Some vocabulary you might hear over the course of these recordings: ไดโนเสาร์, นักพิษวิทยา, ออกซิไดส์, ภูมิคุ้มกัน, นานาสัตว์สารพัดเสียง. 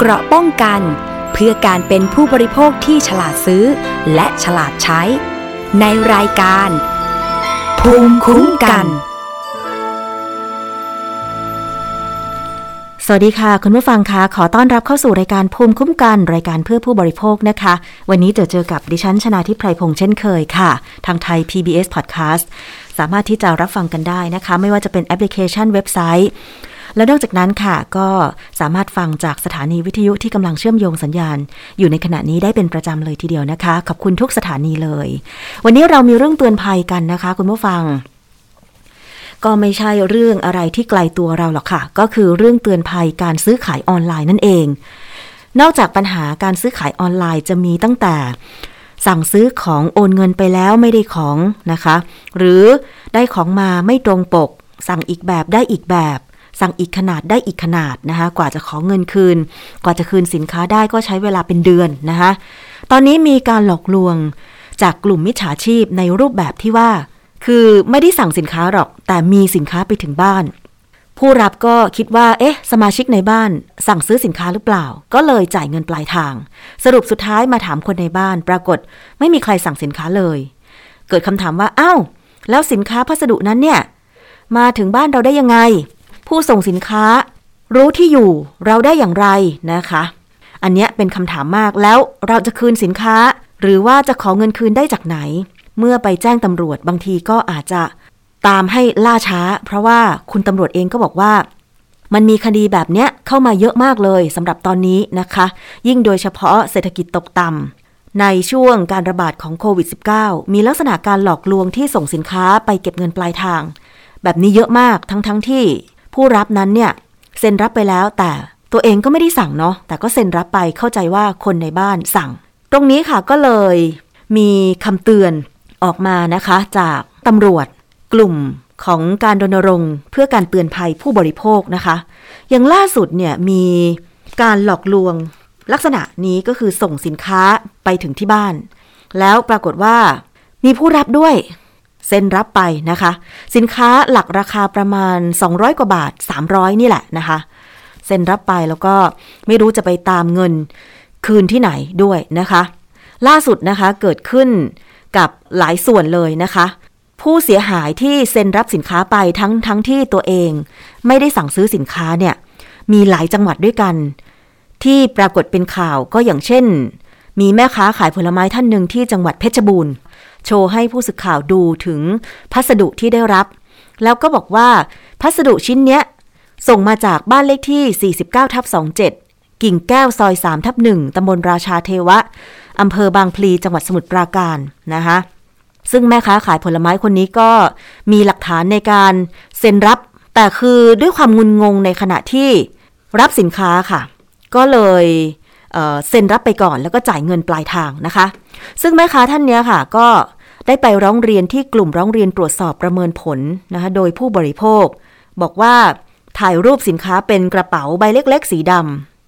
เกราะป้องกันเพื่อการเป็นผู้บริโภคที่ฉลาดซื้อและฉลาดใช้ในรายการภูมิคุ้มกันสวัสดีค่ะคุณผู้ฟังคะขอต้อนรับเข้าสู่รายการภูมิคุ้มกันรายการเพื่อผู้บริโภคนะคะวันนี้เจอกับดิฉันชนาธิปไพรพงษ์เช่นเคยค่ะทางไทย PBS Podcast สามารถที่จะรับฟังกันได้นะคะไม่ว่าจะเป็นแอปพลิเคชันเว็บไซต์และนอกจากนั้นค่ะก็สามารถฟังจากสถานีวิทยุที่กำลังเชื่อมโยงสัญญาณอยู่ในขณะนี้ได้เป็นประจำเลยทีเดียวนะคะขอบคุณทุกสถานีเลยวันนี้เรามีเรื่องเตือนภัยกันนะคะคุณผู้ฟังก็ไม่ใช่เรื่องอะไรที่ไกลตัวเราหรอกค่ะก็คือเรื่องเตือนภัยการซื้อขายออนไลน์นั่นเองนอกจากปัญหาการซื้อขายออนไลน์จะมีตั้งแต่สั่งซื้อของโอนเงินไปแล้วไม่ได้ของนะคะหรือได้ของมาไม่ตรงปกสั่งอีกแบบได้อีกแบบสั่งอีกขนาดได้อีกขนาดนะคะกว่าจะขอเงินคืนกว่าจะคืนสินค้าได้ก็ใช้เวลาเป็นเดือนนะคะตอนนี้มีการหลอกลวงจากกลุ่มมิจฉาชีพในรูปแบบที่ว่าคือไม่ได้สั่งสินค้าหรอกแต่มีสินค้าไปถึงบ้านผู้รับก็คิดว่าเอ๊ะสมาชิกในบ้านสั่งซื้อสินค้าหรือเปล่าก็เลยจ่ายเงินปลายทางสรุปสุดท้ายมาถามคนในบ้านปรากฏไม่มีใครสั่งสินค้าเลยเกิดคำถามว่าอ้าวแล้วสินค้าพัสดุนั้นเนี่ยมาถึงบ้านเราได้ยังไงผู้ส่งสินค้ารู้ที่อยู่เราได้อย่างไรนะคะอันเนี้ยเป็นคำถามมากแล้วเราจะคืนสินค้าหรือว่าจะขอเงินคืนได้จากไหนเมื่อไปแจ้งตำรวจบางทีก็อาจจะตามให้ล่าช้าเพราะว่าคุณตำรวจเองก็บอกว่ามันมีคดีแบบเนี้ยเข้ามาเยอะมากเลยสำหรับตอนนี้นะคะยิ่งโดยเฉพาะเศรษฐกิจตกต่ำในช่วงการระบาดของโควิด -19 มีลักษณะการหลอกลวงที่ส่งสินค้าไปเก็บเงินปลายทางแบบนี้เยอะมากทั้งที่ผู้รับนั้นเนี่ยเซ็นรับไปแล้วแต่ตัวเองก็ไม่ได้สั่งเนาะแต่ก็เซ็นรับไปเข้าใจว่าคนในบ้านสั่งตรงนี้ค่ะก็เลยมีคำเตือนออกมานะคะจากตำรวจกลุ่มของการรณรงค์เพื่อการเตือนภัยผู้บริโภคนะคะอย่างล่าสุดเนี่ยมีการหลอกลวงลักษณะนี้ก็คือส่งสินค้าไปถึงที่บ้านแล้วปรากฏว่ามีผู้รับด้วยเซ็นรับไปนะคะสินค้าหลักราคาประมาณ200กว่าบาท300นี่แหละนะคะเซ็นรับไปแล้วก็ไม่รู้จะไปตามเงินคืนที่ไหนด้วยนะคะล่าสุดนะคะเกิดขึ้นกับหลายส่วนเลยนะคะผู้เสียหายที่เซ็นรับสินค้าไปทั้งที่ตัวเองไม่ได้สั่งซื้อสินค้าเนี่ยมีหลายจังหวัดด้วยกันที่ปรากฏเป็นข่าวก็อย่างเช่นมีแม่ค้าขายผลไม้ท่านหนึ่งที่จังหวัดเพชรบูรณ์โชว์ให้ผู้สื่อข่าวดูถึงพัสดุที่ได้รับแล้วก็บอกว่าพัสดุชิ้นเนี้ยส่งมาจากบ้านเลขที่ 49/27 กิ่งแก้วซอย 3/1 ตำบลราชาเทวะอำเภอบางพลีจังหวัดสมุทรปราการนะคะซึ่งแม่ค้าขายผลไม้คนนี้ก็มีหลักฐานในการเซ็นรับแต่คือด้วยความงุนงงในขณะที่รับสินค้าค่ะก็เลยเซ็นรับไปก่อนแล้วก็จ่ายเงินปลายทางนะคะซึ่งแม่ค้าท่านนี้ค่ะก็ได้ไปร้องเรียนที่กลุ่มร้องเรียนตรวจสอบประเมินผลนะคะโดยผู้บริโภคบอกว่าถ่ายรูปสินค้าเป็นกระเป๋าใบเล็กๆสีด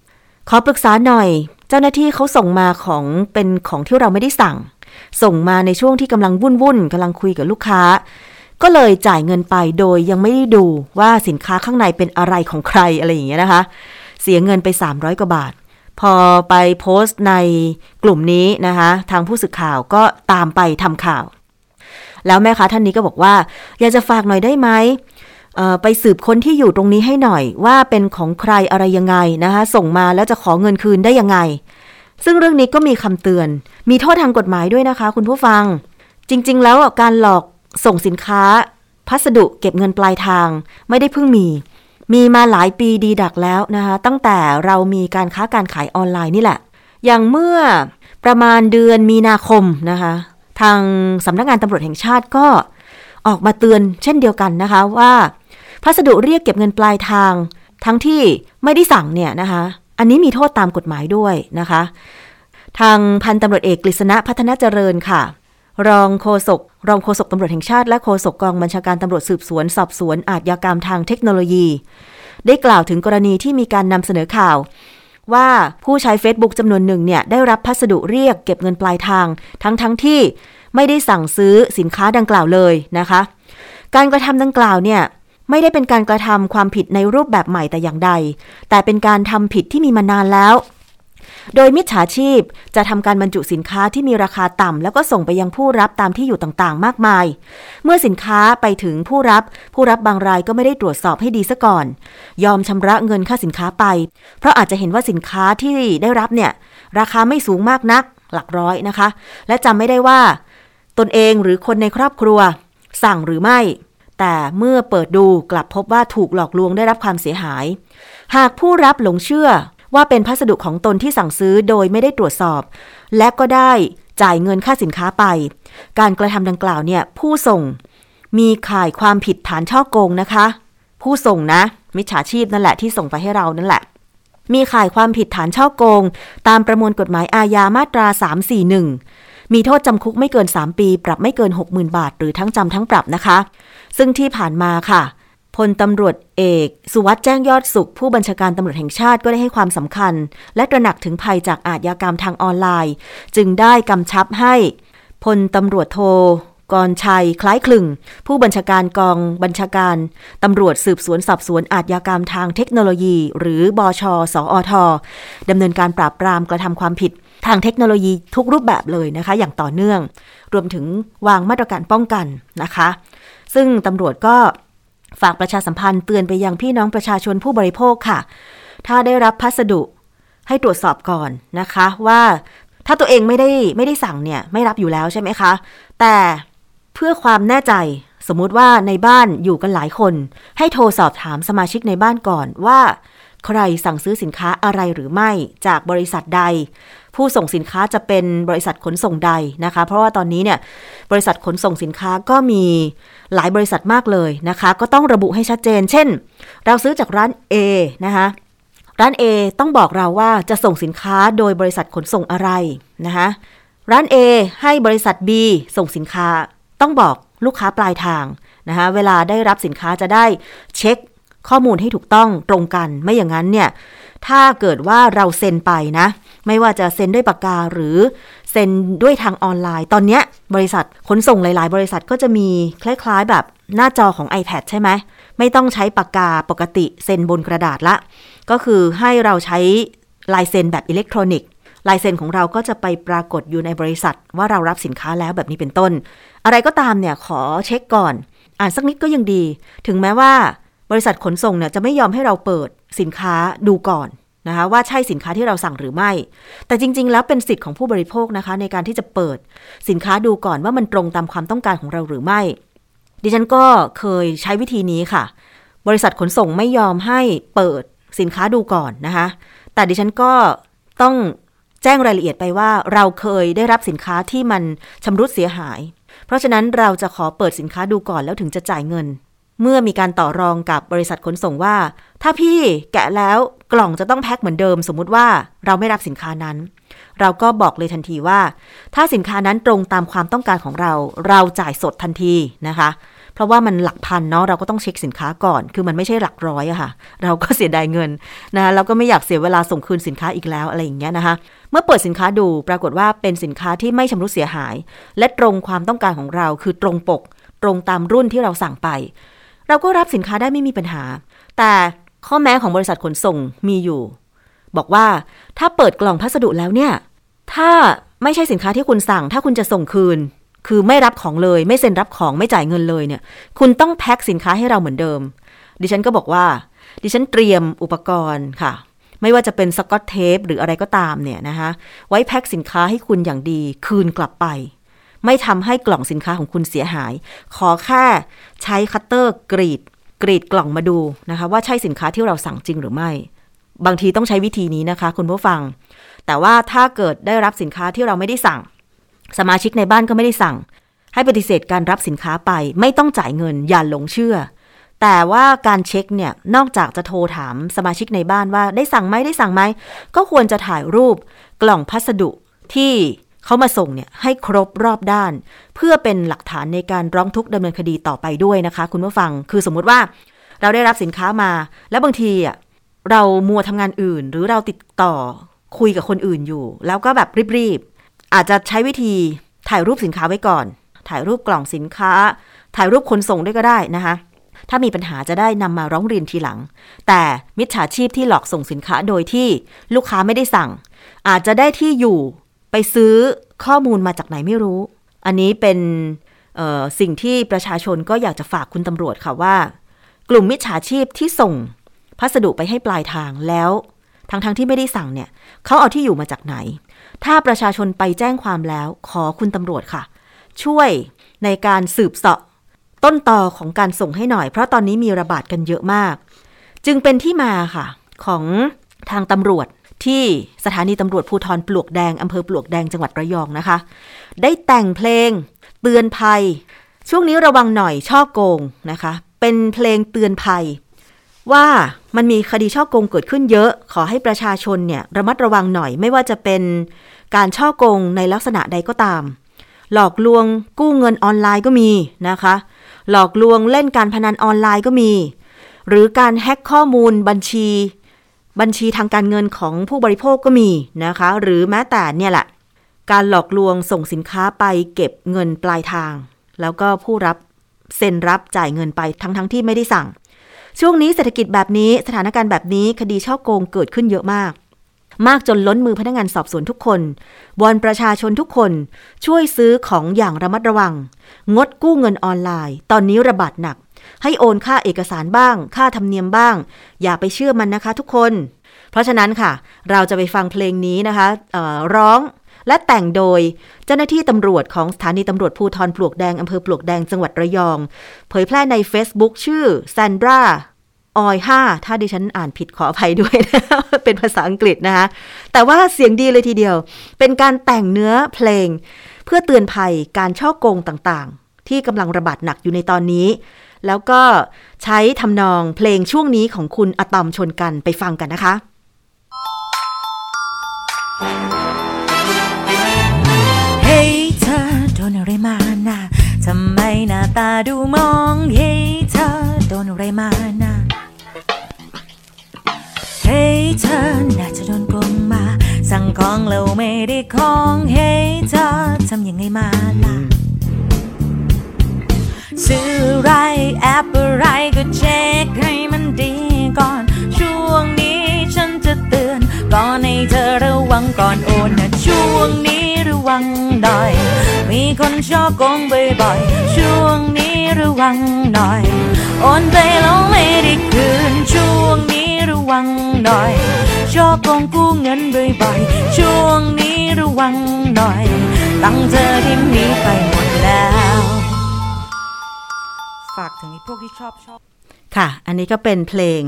ำขอปรึกษาหน่อยเจ้าหน้าที่เขาส่งมาของเป็นของที่เราไม่ได้สั่งส่งมาในช่วงที่กำลังวุ่นกำลังคุยกับลูกค้าก็เลยจ่ายเงินไปโดยยังไม่ได้ดูว่าสินค้าข้างในเป็นอะไรของใครอะไรอย่างเงี้ยนะคะเสียเงินไป300กว่าบาทพอไปโพสต์ในกลุ่มนี้นะคะทางผู้สื่อข่าวก็ตามไปทำข่าวแล้วแม่ค้าท่านนี้ก็บอกว่าอยากจะฝากหน่อยได้ไหมไปสืบค้นที่อยู่ตรงนี้ให้หน่อยว่าเป็นของใครอะไรยังไงนะคะส่งมาแล้วจะขอเงินคืนได้ยังไงซึ่งเรื่องนี้ก็มีคำเตือนมีโทษทางกฎหมายด้วยนะคะคุณผู้ฟังจริงๆแล้วการหลอกส่งสินค้าพัสดุเก็บเงินปลายทางไม่ได้เพิ่งมีมาหลายปีดีดักแล้วนะคะตั้งแต่เรามีการค้าการขายออนไลน์นี่แหละอย่างเมื่อประมาณเดือนมีนาคมนะคะทางสำนักงานตำรวจแห่งชาติก็ออกมาเตือนเช่นเดียวกันนะคะว่าพัสดุเรียกเก็บเงินปลายทางทั้งที่ไม่ได้สั่งเนี่ยนะคะอันนี้มีโทษตามกฎหมายด้วยนะคะทางพันตำรวจเอกกฤษณะพัฒนาเจริญค่ะรองโฆษกตำรวจแห่งชาติและโฆษกกองบัญชาการตำรวจสืบสวนสอบสวนอาชญากรรมทางเทคโนโลยีได้กล่าวถึงกรณีที่มีการนำเสนอข่าวว่าผู้ใช้ Facebook จำนวนหนึ่งเนี่ยได้รับพัสดุเรียกเก็บเงินปลายทางทั้งที่ไม่ได้สั่งซื้อสินค้าดังกล่าวเลยนะคะการกระทำดังกล่าวเนี่ย ไม่ได้เป็นการกระทำความผิดในรูปแบบใหม่แต่อย่างใดแต่เป็นการทำผิดที่มีมานานแล้วโดยมิจฉาชีพจะทำการบรรจุสินค้าที่มีราคาต่ำแล้วก็ส่งไปยังผู้รับตามที่อยู่ต่างๆมากมายเมื่อสินค้าไปถึงผู้รับบางรายก็ไม่ได้ตรวจสอบให้ดีซะก่อนยอมชำระเงินค่าสินค้าไปเพราะอาจจะเห็นว่าสินค้าที่ได้รับเนี่ยราคาไม่สูงมากนักหลักร้อยนะคะและจำไม่ได้ว่าตนเองหรือคนในครอบครัวสั่งหรือไม่แต่เมื่อเปิดดูกลับพบว่าถูกหลอกลวงได้รับความเสียหายหากผู้รับหลงเชื่อว่าเป็นพัสดุของตนที่สั่งซื้อโดยไม่ได้ตรวจสอบและก็ได้จ่ายเงินค่าสินค้าไปการกระทำดังกล่าวเนี่ยผู้ส่งมีข่ายความผิดฐานฉ้อโกงนะคะผู้ส่งนะมิจฉาชีพนั่นแหละที่ส่งไปให้เรานั่นแหละมีข่ายความผิดฐานฉ้อโกงตามประมวลกฎหมายอาญามาตรา341มีโทษจำคุกไม่เกิน3ปีปรับไม่เกิน 60,000 บาทหรือทั้งจำทั้งปรับนะคะซึ่งที่ผ่านมาค่ะพลตำรวจเอกสุวัสด์แจ้งยอดสุขผู้บัญชาการตำรวจแห่งชาติก็ได้ให้ความสำคัญและตระหนักถึงภัยจากอาชญากรรมทางออนไลน์จึงได้กำชับให้พลตำรวจโทกรชัยคล้ายคลึงผู้บัญชาการกองบัญชาการตำรวจสืบสวนสอบสวนอาชญากรรมทางเทคโนโลยีหรือบช.สอท.ดำเนินการปราบปรามกระทำความผิดทางเทคโนโลยีทุกรูปแบบเลยนะคะอย่างต่อเนื่องรวมถึงวางมาตรการป้องกันนะคะซึ่งตำรวจก็ฝากประชาสัมพันธ์เตือนไปยังพี่น้องประชาชนผู้บริโภคค่ะถ้าได้รับพัสดุให้ตรวจสอบก่อนนะคะว่าถ้าตัวเองไม่ได้สั่งเนี่ยไม่รับอยู่แล้วใช่ไหมคะแต่เพื่อความแน่ใจสมมุติว่าในบ้านอยู่กันหลายคนให้โทรสอบถามสมาชิกในบ้านก่อนว่าใครสั่งซื้อสินค้าอะไรหรือไม่จากบริษัทใดผู้ส่งสินค้าจะเป็นบริษัทขนส่งใดนะคะเพราะว่าตอนนี้เนี่ยบริษัทขนส่งสินค้าก็มีหลายบริษัทมากเลยนะคะก็ต้องระบุให้ชัดเจนเช่นเราซื้อจากร้าน A นะคะร้าน A ต้องบอกเราว่าจะส่งสินค้าโดยบริษัทขนส่งอะไรนะคะร้าน A ให้บริษัท B ส่งสินค้าต้องบอกลูกค้าปลายทางนะคะเวลาได้รับสินค้าจะได้เช็คข้อมูลให้ถูกต้องตรงกันไม่อย่างนั้นเนี่ยถ้าเกิดว่าเราเซ็นไปนะไม่ว่าจะเซ็นด้วยปากกาหรือเซ็นด้วยทางออนไลน์ตอนนี้บริษัทขนส่งหลายๆบริษัทก็จะมีคล้ายๆแบบหน้าจอของ iPad ใช่ไหมไม่ต้องใช้ปากกาปกติเซ็นบนกระดาษละก็คือให้เราใช้ลายเซ็นแบบอิเล็กทรอนิกส์ลายเซ็นของเราก็จะไปปรากฏอยู่ในบริษัทว่าเรารับสินค้าแล้วแบบนี้เป็นต้นอะไรก็ตามเนี่ยขอเช็คก่อนอ่านสักนิดก็ยังดีถึงแม้ว่าบริษัทขนส่งเนี่ยจะไม่ยอมให้เราเปิดสินค้าดูก่อนนะคะว่าใช่สินค้าที่เราสั่งหรือไม่แต่จริงๆแล้วเป็นสิทธิ์ของผู้บริโภคนะคะในการที่จะเปิดสินค้าดูก่อนว่ามันตรงตามความต้องการของเราหรือไม่ดิฉันก็เคยใช้วิธีนี้ค่ะบริษัทขนส่งไม่ยอมให้เปิดสินค้าดูก่อนนะคะแต่ดิฉันก็ต้องแจ้งรายละเอียดไปว่าเราเคยได้รับสินค้าที่มันชำรุดเสียหายเพราะฉะนั้นเราจะขอเปิดสินค้าดูก่อนแล้วถึงจะจ่ายเงินเมื่อมีการต่อรองกับบริษัทขนส่งว่าถ้าพี่แกะแล้วกล่องจะต้องแพ็คเหมือนเดิมสมมุติว่าเราไม่รับสินค้านั้นเราก็บอกเลยทันทีว่าถ้าสินค้านั้นตรงตามความต้องการของเราเราจ่ายสดทันทีนะคะเพราะว่ามันหลักพันเนาะเราก็ต้องเช็คสินค้าก่อนคือมันไม่ใช่หลักร้อยอะค่ะเราก็เสียดายเงินนะคะเราก็ไม่อยากเสียเวลาส่งคืนสินค้าอีกแล้วอะไรอย่างเงี้ยนะคะเมื่อเปิดสินค้าดูปรากฏว่าเป็นสินค้าที่ไม่ชำรุดเสียหายและตรงความต้องการของเราคือตรงปกตรงตามรุ่นที่เราสั่งไปเราก็รับสินค้าได้ไม่มีปัญหาแต่ข้อแม้ของบริษัทขนส่งมีอยู่บอกว่าถ้าเปิดกล่องพัสดุแล้วเนี่ยถ้าไม่ใช่สินค้าที่คุณสั่งถ้าคุณจะส่งคืนคือไม่รับของเลยไม่เซ็นรับของไม่จ่ายเงินเลยเนี่ยคุณต้องแพ็คสินค้าให้เราเหมือนเดิมดิฉันก็บอกว่าดิฉันเตรียมอุปกรณ์ค่ะไม่ว่าจะเป็นสกอตเทปหรืออะไรก็ตามเนี่ยนะคะไว้แพ็คสินค้าให้คุณอย่างดีคืนกลับไปไม่ทำให้กล่องสินค้าของคุณเสียหายขอแค่ใช้คัตเตอร์กรีดกล่องมาดูนะคะว่าใช่สินค้าที่เราสั่งจริงหรือไม่บางทีต้องใช้วิธีนี้นะคะคุณผู้ฟังแต่ว่าถ้าเกิดได้รับสินค้าที่เราไม่ได้สั่งสมาชิกในบ้านก็ไม่ได้สั่งให้ปฏิเสธการรับสินค้าไปไม่ต้องจ่ายเงินอย่าหลงเชื่อแต่ว่าการเช็คเนี่ยนอกจากจะโทรถามสมาชิกในบ้านว่าได้สั่งไหมก็ควรจะถ่ายรูปกล่องพัสดุที่เขามาส่งเนี่ยให้ครบรอบด้านเพื่อเป็นหลักฐานในการร้องทุกข์ดำเนินคดีต่อไปด้วยนะคะคุณผู้ฟังคือสมมติว่าเราได้รับสินค้ามาแล้วบางทีอ่ะเรามัวทำงานอื่นหรือเราติดต่อคุยกับคนอื่นอยู่แล้วก็แบบรีบอาจจะใช้วิธีถ่ายรูปสินค้าไว้ก่อนถ่ายรูปกล่องสินค้าถ่ายรูปคนส่งด้วยก็ได้นะคะ ถ้ามีปัญหาจะได้นำมาร้องเรียนทีหลังแต่มิจฉาชีพที่หลอกส่งสินค้าโดยที่ลูกค้าไม่ได้สั่งอาจจะได้ที่อยู่ไปซื้อข้อมูลมาจากไหนไม่รู้อันนี้เป็นสิ่งที่ประชาชนก็อยากจะฝากคุณตำรวจค่ะว่ากลุ่มมิจฉาชีพที่ส่งพัสดุไปให้ปลายทางแล้วทั้งที่ไม่ได้สั่งเนี่ยเขาเอาที่อยู่มาจากไหนถ้าประชาชนไปแจ้งความแล้วขอคุณตำรวจค่ะช่วยในการสืบเสาะต้นตอของการส่งให้หน่อยเพราะตอนนี้มีระบาดกันเยอะมากจึงเป็นที่มาค่ะของทางตำรวจที่สถานีตำรวจภูธรปลวกแดงอำเภอปลวกแดงจังหวัดระยองนะคะได้แต่งเพลงเตือนภัยช่วงนี้ระวังหน่อยฉ้อโกงนะคะเป็นเพลงเตือนภัยว่ามันมีคดีฉ้อโกงเกิดขึ้นเยอะขอให้ประชาชนเนี่ยระมัดระวังหน่อยไม่ว่าจะเป็นการฉ้อโกงในลักษณะใดก็ตามหลอกลวงกู้เงินออนไลน์ก็มีนะคะหลอกลวงเล่นการพนันออนไลน์ก็มีหรือการแฮ็กข้อมูลบัญชีทางการเงินของผู้บริโภคก็มีนะคะหรือแม้แต่เนี่ยแหละการหลอกลวงส่งสินค้าไปเก็บเงินปลายทางแล้วก็ผู้รับเซ็นรับจ่ายเงินไปทั้งที่ไม่ได้สั่งช่วงนี้เศรษฐกิจแบบนี้สถานการณ์แบบนี้คดีฉ้อโกงเกิดขึ้นเยอะมากจนล้นมือพนักงานสอบสวนทุกคนวอนประชาชนทุกคนช่วยซื้อของอย่างระมัดระวังงดกู้เงินออนไลน์ตอนนี้ระบาดหนักให้โอนค่าเอกสารบ้างค่าธรรมเนียมบ้างอย่าไปเชื่อมันนะคะทุกคนเพราะฉะนั้นค่ะเราจะไปฟังเพลงนี้นะคะร้องและแต่งโดยเจ้าหน้าที่ตำรวจของสถานีตำรวจภูธรปลวกแดงอำเภอปลวกแดงจังหวัดระยองเผยแพร่ใน Facebook ชื่อแซนดราออย5ถ้าดิฉันอ่านผิดขออภัยด้วยนะ เป็นภาษาอังกฤษนะคะแต่ว่าเสียงดีเลยทีเดียวเป็นการแต่งเนื้อเพลงเพื่อเตือนภัยการฉ้อโกงต่างๆที่กำลังระบาดหนักอยู่ในตอนนี้แล้วก็ใช้ทำนองเพลงช่วงนี้ของคุณอะตอมชนกันไปฟังกันนะคะเฮ้เธอโดนอะไรมานะทำไมหน้าตาดูมองเฮ้เธอโดนอะไรมานะเฮ้เธอน่าจะโดนโกงมาสั่งของแล้วไม่ได้ของเฮ้เธอทำยังไงมาล่ะซื้ออะไรแอปอะไรก็เช็คให้มันดีก่อนช่วงนี้ฉันจะเตือนก่อนให้เธอระวังก่อนโอนนะช่วงนี้ระวังหน่อยมีคนชอบโกงบ่อยๆช่วงนี้ระวังหน่อยโอนไปแล้วไม่ได้คืนช่วงนี้ระวังหน่อยชอบโกงกู้เงินบ่อยๆช่วงนี้ระวังหน่อยตั้งเธอที่มีไปหมดแล้วฝากถึงพวกที่ชอบค่ะอันนี้ก็เป็นเพลง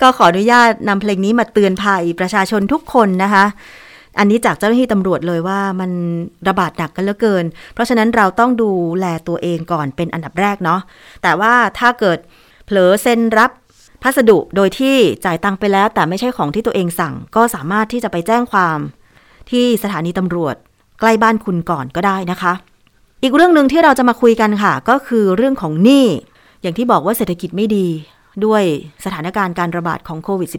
ก็ขออนุญาตนำเพลงนี้มาเตือนภัยประชาชนทุกคนนะคะอันนี้จากเจ้าหน้าที่ตำรวจเลยว่ามันระบาดหนักกันเหลือเกินเพราะฉะนั้นเราต้องดูแลตัวเองก่อนเป็นอันดับแรกเนาะแต่ว่าถ้าเกิดเผลอเซ็นรับพัสดุโดยที่จ่ายตังค์ไปแล้วแต่ไม่ใช่ของที่ตัวเองสั่งก็สามารถที่จะไปแจ้งความที่สถานีตำรวจใกล้บ้านคุณก่อนก็ได้นะคะอีกเรื่องนึงที่เราจะมาคุยกันค่ะก็คือเรื่องของหนี้อย่างที่บอกว่าเศรษฐกิจไม่ดีด้วยสถานการณ์การระบาดของโควิด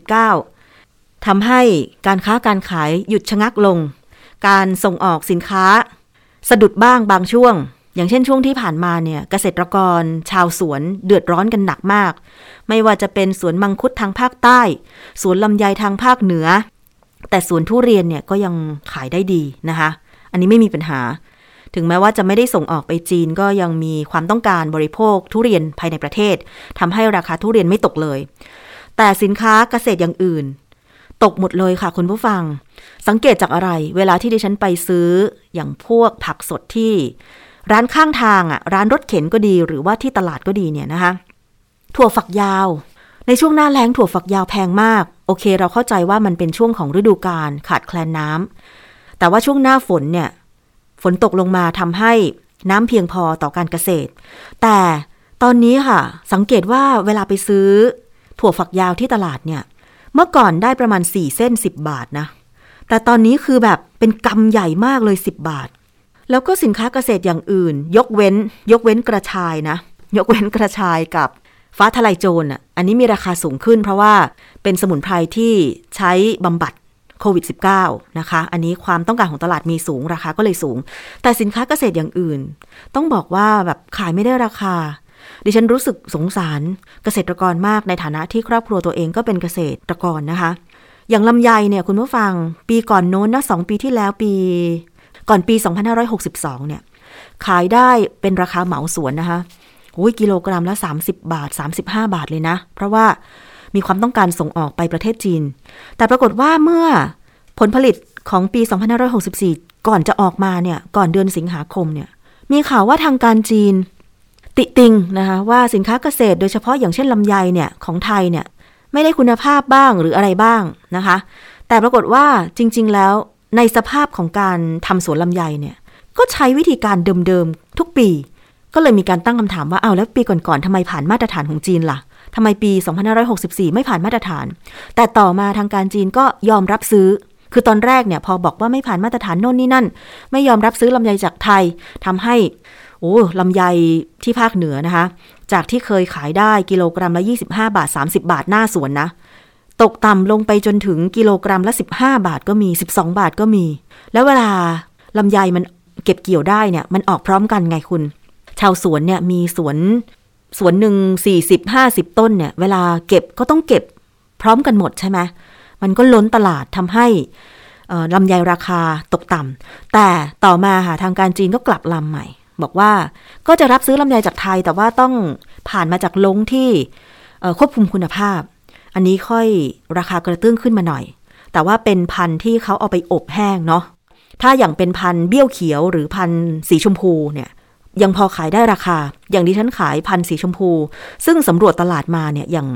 -19 ทำให้การค้าการขายหยุดชะงักลงการส่งออกสินค้าสะดุดบ้างบางช่วงอย่างเช่นช่วงที่ผ่านมาเนี่ยเกษตรกรชาวสวนเดือดร้อนกันหนักมากไม่ว่าจะเป็นสวนมังคุดทางภาคใต้สวนลำไยทางภาคเหนือแต่สวนทุเรียนเนี่ยก็ยังขายได้ดีนะคะอันนี้ไม่มีปัญหาถึงแม้ว่าจะไม่ได้ส่งออกไปจีนก็ยังมีความต้องการบริโภคทุเรียนภายในประเทศทำให้ราคาทุเรียนไม่ตกเลยแต่สินค้าเกษตรอย่างอื่นตกหมดเลยค่ะคุณผู้ฟังสังเกตจากอะไรเวลาที่ดิฉันไปซื้ออย่างพวกผักสดที่ร้านข้างทางอ่ะร้านรถเข็นก็ดีหรือว่าที่ตลาดก็ดีเนี่ยนะคะถั่วฝักยาวในช่วงหน้าแล้งถั่วฝักยาวแพงมากโอเคเราเข้าใจว่ามันเป็นช่วงของฤดูกาลขาดแคลนน้ำแต่ว่าช่วงหน้าฝนเนี่ยฝนตกลงมาทำให้น้ำเพียงพอต่อการเกษตรแต่ตอนนี้ค่ะสังเกตว่าเวลาไปซื้อถั่วฝักยาวที่ตลาดเนี่ยเมื่อก่อนได้ประมาณ4เส้น10บาทนะแต่ตอนนี้คือแบบเป็นกำใหญ่มากเลย10บาทแล้วก็สินค้าเกษตรอย่างอื่นยกเว้นกระชายนะยกเว้นกระชายกับฟ้าทะลายโจรอ่ะอันนี้มีราคาสูงขึ้นเพราะว่าเป็นสมุนไพรที่ใช้บำบัดโควิด -19 นะคะอันนี้ความต้องการของตลาดมีสูงราคาก็เลยสูงแต่สินค้าเกษตรอย่างอื่นต้องบอกว่าแบบขายไม่ได้ราคา ดิฉันรู้สึกสงสารเกษตรกรมากในฐานะที่ครอบครัวตัวเองก็เป็นเกษตรกรนะคะอย่างลำไยเนี่ยคุณผู้ฟังปีก่อนโน้นนะ2ปีที่แล้วปีก่อนปี2562เนี่ยขายได้เป็นราคาเหมาสวนนะคะโอ้ยกิโลกรัมละ30บาท35บาทเลยนะเพราะว่ามีความต้องการส่งออกไปประเทศจีนแต่ปรากฏว่าเมื่อผลผลิตของปี2564ก่อนจะออกมาเนี่ยก่อนเดือนสิงหาคมเนี่ยมีข่าวว่าทางการจีนติติงนะคะว่าสินค้าเกษตรโดยเฉพาะอย่างเช่นลำไยเนี่ยของไทยเนี่ยไม่ได้คุณภาพบ้างหรืออะไรบ้างนะคะแต่ปรากฏว่าจริงๆแล้วในสภาพของการทำสวนลำไยเนี่ยก็ใช้วิธีการเดิมๆทุกปีก็เลยมีการตั้งคำถามว่าเอาแล้วปีก่อนๆทำไมผ่านมาตรฐานของจีนล่ะทำไมปี2564ไม่ผ่านมาตรฐานแต่ต่อมาทางการจีนก็ยอมรับซื้อคือตอนแรกเนี่ยพอบอกว่าไม่ผ่านมาตรฐานโน่นนี่นั่นไม่ยอมรับซื้อลำไยจากไทยทำให้ลำไยที่ภาคเหนือนะคะจากที่เคยขายได้กิโลกรัมละ25บาท30บาทหน้าสวนนะตกต่ำลงไปจนถึงกิโลกรัมละ15บาทก็มี12บาทก็มีแล้วเวลาลำไยมันเก็บเกี่ยวได้เนี่ยมันออกพร้อมกันไงคุณชาวสวนเนี่ยมีสวนหนึ่ง40-50 ต้นเนี่ยเวลาเก็บก็ต้องเก็บพร้อมกันหมดใช่ไหมมันก็ล้นตลาดทำให้ลำไยราคาตกต่ำแต่ต่อมาค่ะทางการจีนก็กลับลำใหม่บอกว่าก็จะรับซื้อลำไยจากไทยแต่ว่าต้องผ่านมาจากลงที่ควบคุมคุณภาพอันนี้ค่อยราคากระเตื้องขึ้นมาหน่อยแต่ว่าเป็นพันธุ์ที่เขาเอาไปอบแห้งเนาะถ้าอย่างเป็นพันธุ์เบี้ยวเขียวหรือพันธุ์สีชมพูเนี่ยยังพอขายได้ราคาอย่างดิฉันขายพันธุ์สีชมพูซึ่งสำรวจตลาดมาเนี่ยอย่าง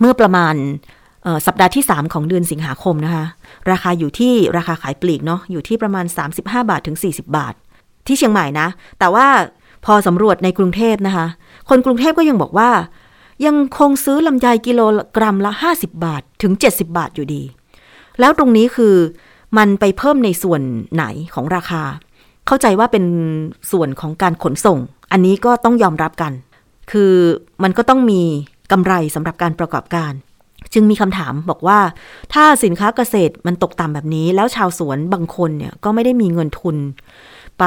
เมื่อประมาณสัปดาห์ที่3ของเดือนสิงหาคมนะคะราคาอยู่ที่ราคาขายปลีกเนาะอยู่ที่ประมาณ35บาทถึง40บาทที่เชียงใหม่นะแต่ว่าพอสำรวจในกรุงเทพนะคะคนกรุงเทพก็ยังบอกว่ายังคงซื้อลำไยกิโลกรัมละ50บาทถึง70บาทอยู่ดีแล้วตรงนี้คือมันไปเพิ่มในส่วนไหนของราคาเข้าใจว่าเป็นส่วนของการขนส่งอันนี้ก็ต้องยอมรับกันคือมันก็ต้องมีกำไรสำหรับการประกอบการจึงมีคำถามบอกว่าถ้าสินค้าเกษตรมันตกต่ำแบบนี้แล้วชาวสวนบางคนเนี่ยก็ไม่ได้มีเงินทุนไป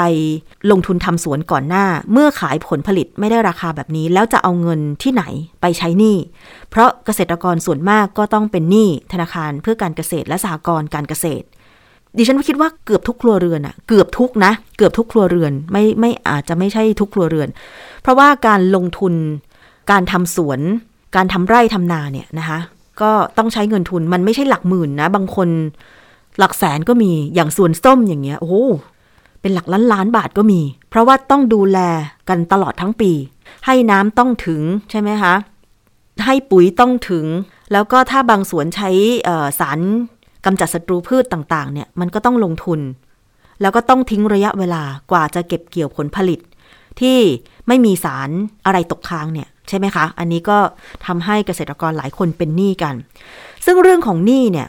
ลงทุนทำสวนก่อนหน้าเมื่อขายผลผลิตไม่ได้ราคาแบบนี้แล้วจะเอาเงินที่ไหนไปใช้หนี้เพราะเกษตรกรส่วนมากก็ต้องเป็นหนี้ธนาคารเพื่อการเกษตรและสหกรณ์การเกษตรดิฉันคิดว่าเกือบทุกครัวเรือนอะเกือบทุกครัวเรือนไม่อาจจะไม่ใช่ทุกครัวเรือนเพราะว่าการลงทุนการทำสวนการทำไร่ทำนาเนี่ยนะคะก็ต้องใช้เงินทุนมันไม่ใช่หลักหมื่นนะบางคนหลักแสนก็มีอย่างสวนส้มอย่างเงี้ยโอ้โหเป็นหลักล้านบาทก็มีเพราะว่าต้องดูแลกันตลอดทั้งปีให้น้ำต้องถึงใช่ไหมคะให้ปุ๋ยต้องถึงแล้วก็ถ้าบางสวนใช้สารกำจัดศัตรูพืชต่างๆเนี่ยมันก็ต้องลงทุนแล้วก็ต้องทิ้งระยะเวลากว่าจะเก็บเกี่ยวผลผลิตที่ไม่มีสารอะไรตกค้างเนี่ยใช่ไหมคะอันนี้ก็ทำให้เกษตรกรหลายคนเป็นหนี้กันซึ่งเรื่องของหนี้เนี่ย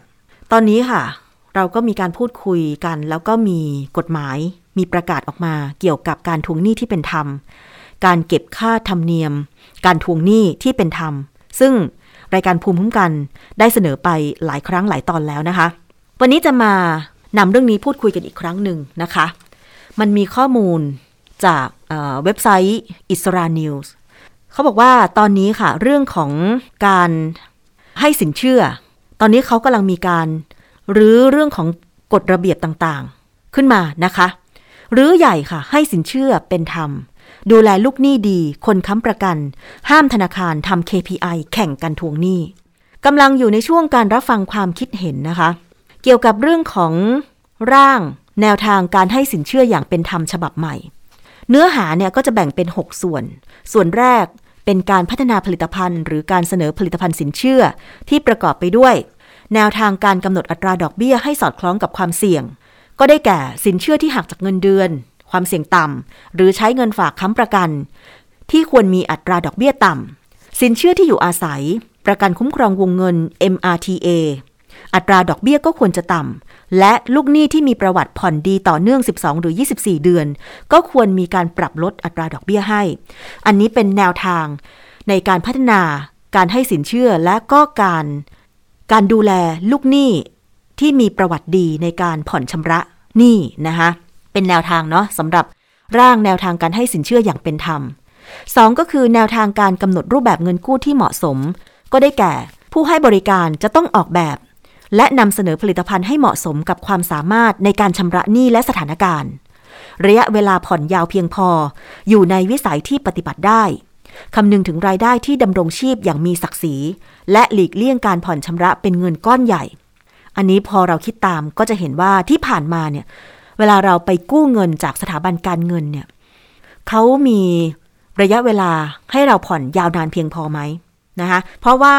ตอนนี้ค่ะเราก็มีการพูดคุยกันแล้วก็มีกฎหมายมีประกาศออกมาเกี่ยวกับการทวงหนี้ที่เป็นธรรมการเก็บค่าธรรมเนียมการทวงหนี้ที่เป็นธรรมซึ่งรายการภูมิคุ้มกันได้เสนอไปหลายครั้งหลายตอนแล้วนะคะวันนี้จะมานำเรื่องนี้พูดคุยกันอีกครั้งหนึ่งนะคะมันมีข้อมูลจากเว็บไซต์อิสรานิวส์เขาบอกว่าตอนนี้ค่ะเรื่องของการให้สินเชื่อตอนนี้เขากำลังมีการรื้อเรื่องของกฎระเบียบต่างๆขึ้นมานะคะรื้อใหญ่ค่ะให้สินเชื่อเป็นธรรมดูแลลูกหนี้ดีคนค้ำประกันห้ามธนาคารทำ KPI แข่งกันทวงหนี้กำลังอยู่ในช่วงการรับฟังความคิดเห็นนะคะเกี่ยวกับเรื่องของร่างแนวทางการให้สินเชื่ออย่างเป็นธรรมฉบับใหม่เนื้อหาเนี่ยก็จะแบ่งเป็น6ส่วนแรกเป็นการพัฒนาผลิตภัณฑ์หรือการเสนอผลิตภัณฑ์สินเชื่อที่ประกอบไปด้วยแนวทางการกำหนดอัตราดอกเบี้ยให้สอดคล้องกับความเสี่ยงก็ได้แก่สินเชื่อที่หักจากเงินเดือนความเสี่ยงต่ำหรือใช้เงินฝากค้ำประกันที่ควรมีอัตราดอกเบี้ยต่ำสินเชื่อที่อยู่อาศัยประกันคุ้มครองวงเงิน MRTA อัตราดอกเบี้ยก็ควรจะต่ำและลูกหนี้ที่มีประวัติผ่อนดีต่อเนื่อง12หรือ24เดือนก็ควรมีการปรับลดอัตราดอกเบี้ยให้อันนี้เป็นแนวทางในการพัฒนาการให้สินเชื่อและก็การดูแลลูกหนี้ที่มีประวัติดีในการผ่อนชำระหนี้นะคะเป็นแนวทางเนาะสำหรับร่างแนวทางการให้สินเชื่ออย่างเป็นธรรม 2ก็คือแนวทางการกำหนดรูปแบบเงินกู้ที่เหมาะสมก็ได้แก่ผู้ให้บริการจะต้องออกแบบและนำเสนอผลิตภัณฑ์ให้เหมาะสมกับความสามารถในการชำระหนี้และสถานการณ์ระยะเวลาผ่อนยาวเพียงพออยู่ในวิสัยที่ปฏิบัติได้คำนึงถึงรายได้ที่ดำรงชีพอย่างมีศักดิ์ศรีและหลีกเลี่ยงการผ่อนชำระเป็นเงินก้อนใหญ่อันนี้พอเราคิดตามก็จะเห็นว่าที่ผ่านมาเนี่ยเวลาเราไปกู้เงินจากสถาบันการเงินเนี่ยเขามีระยะเวลาให้เราผ่อนยาวนานเพียงพอไหมนะคะเพราะว่า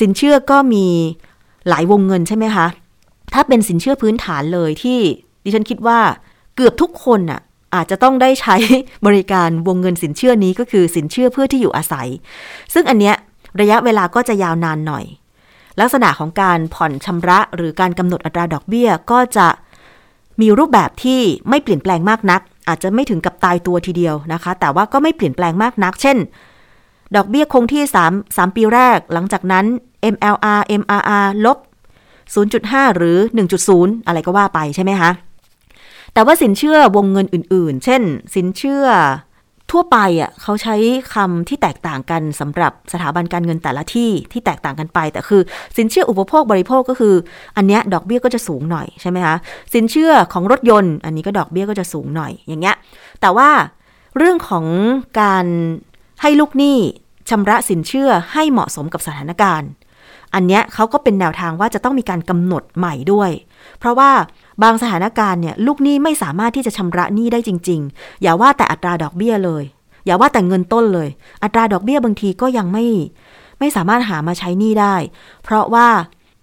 สินเชื่อก็มีหลายวงเงินใช่ไหมคะถ้าเป็นสินเชื่อพื้นฐานเลยที่ดิฉันคิดว่าเกือบทุกคนน่ะอาจจะต้องได้ใช้บริการวงเงินสินเชื่อนี้ก็คือสินเชื่อเพื่อที่อยู่อาศัยซึ่งอันเนี้ยระยะเวลาก็จะยาวนานหน่อยลักษณะของการผ่อนชำระหรือการกำหนดอัตราดอกเบี้ยก็จะมีรูปแบบที่ไม่เปลี่ยนแปลงมากนักอาจจะไม่ถึงกับตายตัวทีเดียวนะคะแต่ว่าก็ไม่เปลี่ยนแปลงมากนักเช่นดอกเบี้ยคงที่3ปีแรกหลังจากนั้น MLR MRR ลบ 0.5 หรือ 1.0 อะไรก็ว่าไปใช่ไหมคะแต่ว่าสินเชื่อวงเงินอื่นๆเช่นสินเชื่อทั่วไปอ่ะเขาใช้คำที่แตกต่างกันสำหรับสถาบันการเงินแต่ละที่ที่แตกต่างกันไปแต่คือสินเชื่ออุปโภคบริโภคก็คืออันเนี้ยดอกเบี้ยก็จะสูงหน่อยใช่ไหมคะสินเชื่อของรถยนต์อันนี้ก็ดอกเบี้ยก็จะสูงหน่อยอย่างเงี้ยแต่ว่าเรื่องของการให้ลูกหนี้ชำระสินเชื่อให้เหมาะสมกับสถานการณ์อันเนี้ยเขาก็เป็นแนวทางว่าจะต้องมีการกำหนดใหม่ด้วยเพราะว่าบางสถานการณ์เนี่ยลูกหนี้ไม่สามารถที่จะชำระหนี้ได้จริงๆอย่าว่าแต่อัตราดอกเบี้ยเลยอย่าว่าแต่เงินต้นเลยอัตราดอกเบี้ยบางทีก็ยังไม่สามารถหามาใช้หนี้ได้เพราะว่า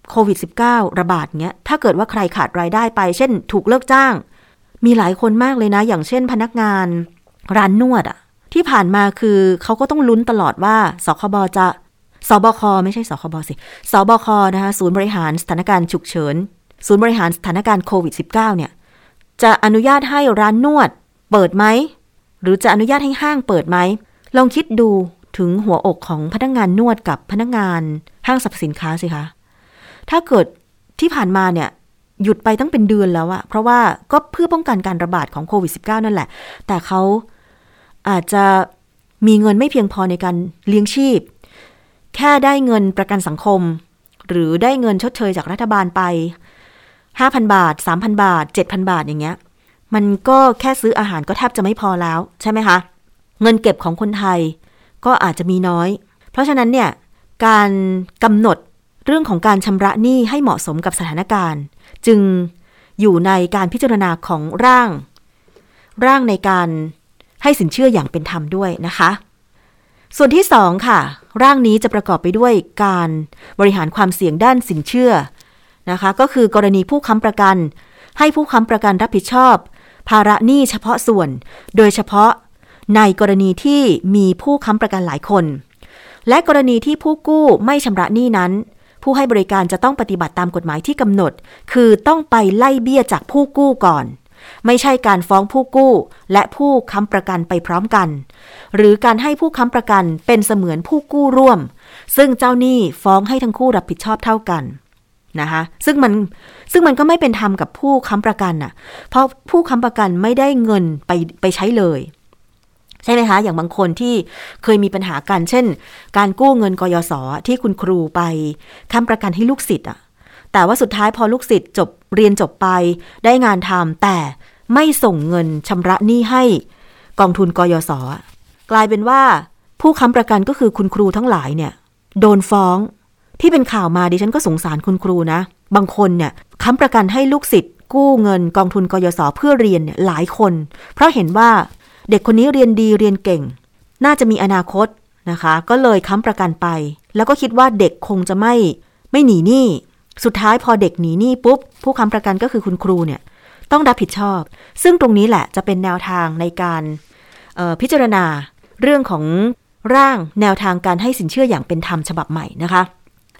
โควิด-19 ระบาดเงี้ยถ้าเกิดว่าใครขาดรายได้ไปเช่นถูกเลิกจ้างมีหลายคนมากเลยนะอย่างเช่นพนักงานร้านนวดอ่ะที่ผ่านมาคือเขาก็ต้องลุ้นตลอดว่าสบค.ไม่ใช่สคบ.สิสบค.นะคะศูนย์บริหารสถานการณ์ฉุกเฉินศูนย์บริหารสถานการณ์โควิด -19 เนี่ยจะอนุญาตให้ร้านนวดเปิดไหมหรือจะอนุญาตให้ห้างเปิดไหมลองคิดดูถึงหัวอกของพนักงานนวดกับพนักงานห้างสรรพสินค้าสิคะถ้าเกิดที่ผ่านมาเนี่ยหยุดไปตั้งเป็นเดือนแล้วอะเพราะว่าก็เพื่อป้องกันการระบาดของโควิด -19 นั่นแหละแต่เขาอาจจะมีเงินไม่เพียงพอในการเลี้ยงชีพแค่ได้เงินประกันสังคมหรือได้เงินชดเชยจากรัฐบาลไป 5,000 บาท 3,000 บาท 7,000 บาทอย่างเงี้ยมันก็แค่ซื้ออาหารก็แทบจะไม่พอแล้วใช่ไหมคะเงินเก็บของคนไทยก็อาจจะมีน้อยเพราะฉะนั้นเนี่ยการกำหนดเรื่องของการชำระหนี้ให้เหมาะสมกับสถานการณ์จึงอยู่ในการพิจารณาของร่างในการให้สินเชื่ออย่างเป็นธรรมด้วยนะคะส่วนที่2ค่ะร่างนี้จะประกอบไปด้วยการบริหารความเสี่ยงด้านสินเชื่อนะคะก็คือกรณีผู้ค้ำประกันให้ผู้ค้ำประกันรับผิดชอบภาระหนี้เฉพาะส่วนโดยเฉพาะในกรณีที่มีผู้ค้ำประกันหลายคนและกรณีที่ผู้กู้ไม่ชำระหนี้นั้นผู้ให้บริการจะต้องปฏิบัติตามกฎหมายที่กำหนดคือต้องไปไล่เบี้ยจากผู้กู้ก่อนไม่ใช่การฟ้องผู้กู้และผู้ค้ำประกันไปพร้อมกันหรือการให้ผู้ค้ำประกันเป็นเสมือนผู้กู้ร่วมซึ่งเจ้าหนี้ฟ้องให้ทั้งคู่รับผิดชอบเท่ากันนะคะซึ่งมันก็ไม่เป็นธรรมกับผู้ค้ำประกันน่ะเพราะผู้ค้ำประกันไม่ได้เงินไปใช้เลยใช่ไหมคะอย่างบางคนที่เคยมีปัญหากันเช่นการกู้เงินกยศที่คุณครูไปค้ำประกันให้ลูกศิษย์อ่ะแต่ว่าสุดท้ายพอลูกศิษย์เรียนจบไปได้งานทำแต่ไม่ส่งเงินชำระหนี้ให้กองทุนกยศกลายเป็นว่าผู้ค้ำประกันก็คือคุณครูทั้งหลายเนี่ยโดนฟ้องที่เป็นข่าวมาดิฉันก็สงสารคุณครูนะบางคนเนี่ยค้ำประกันให้ลูกศิษย์กู้เงินกองทุนกยศเพื่อเรียนเนี่ยหลายคนเพราะเห็นว่าเด็กคนนี้เรียนดีเรียนเก่งน่าจะมีอนาคตนะคะก็เลยค้ำประกันไปแล้วก็คิดว่าเด็กคงจะไม่หนีหนี้สุดท้ายพอเด็กหนีหนี้ปุ๊บผู้ค้ำประกันก็คือคุณครูเนี่ยต้องรับผิดชอบซึ่งตรงนี้แหละจะเป็นแนวทางในการพิจารณาเรื่องของร่างแนวทางการให้สินเชื่ออย่างเป็นธรรมฉบับใหม่นะคะ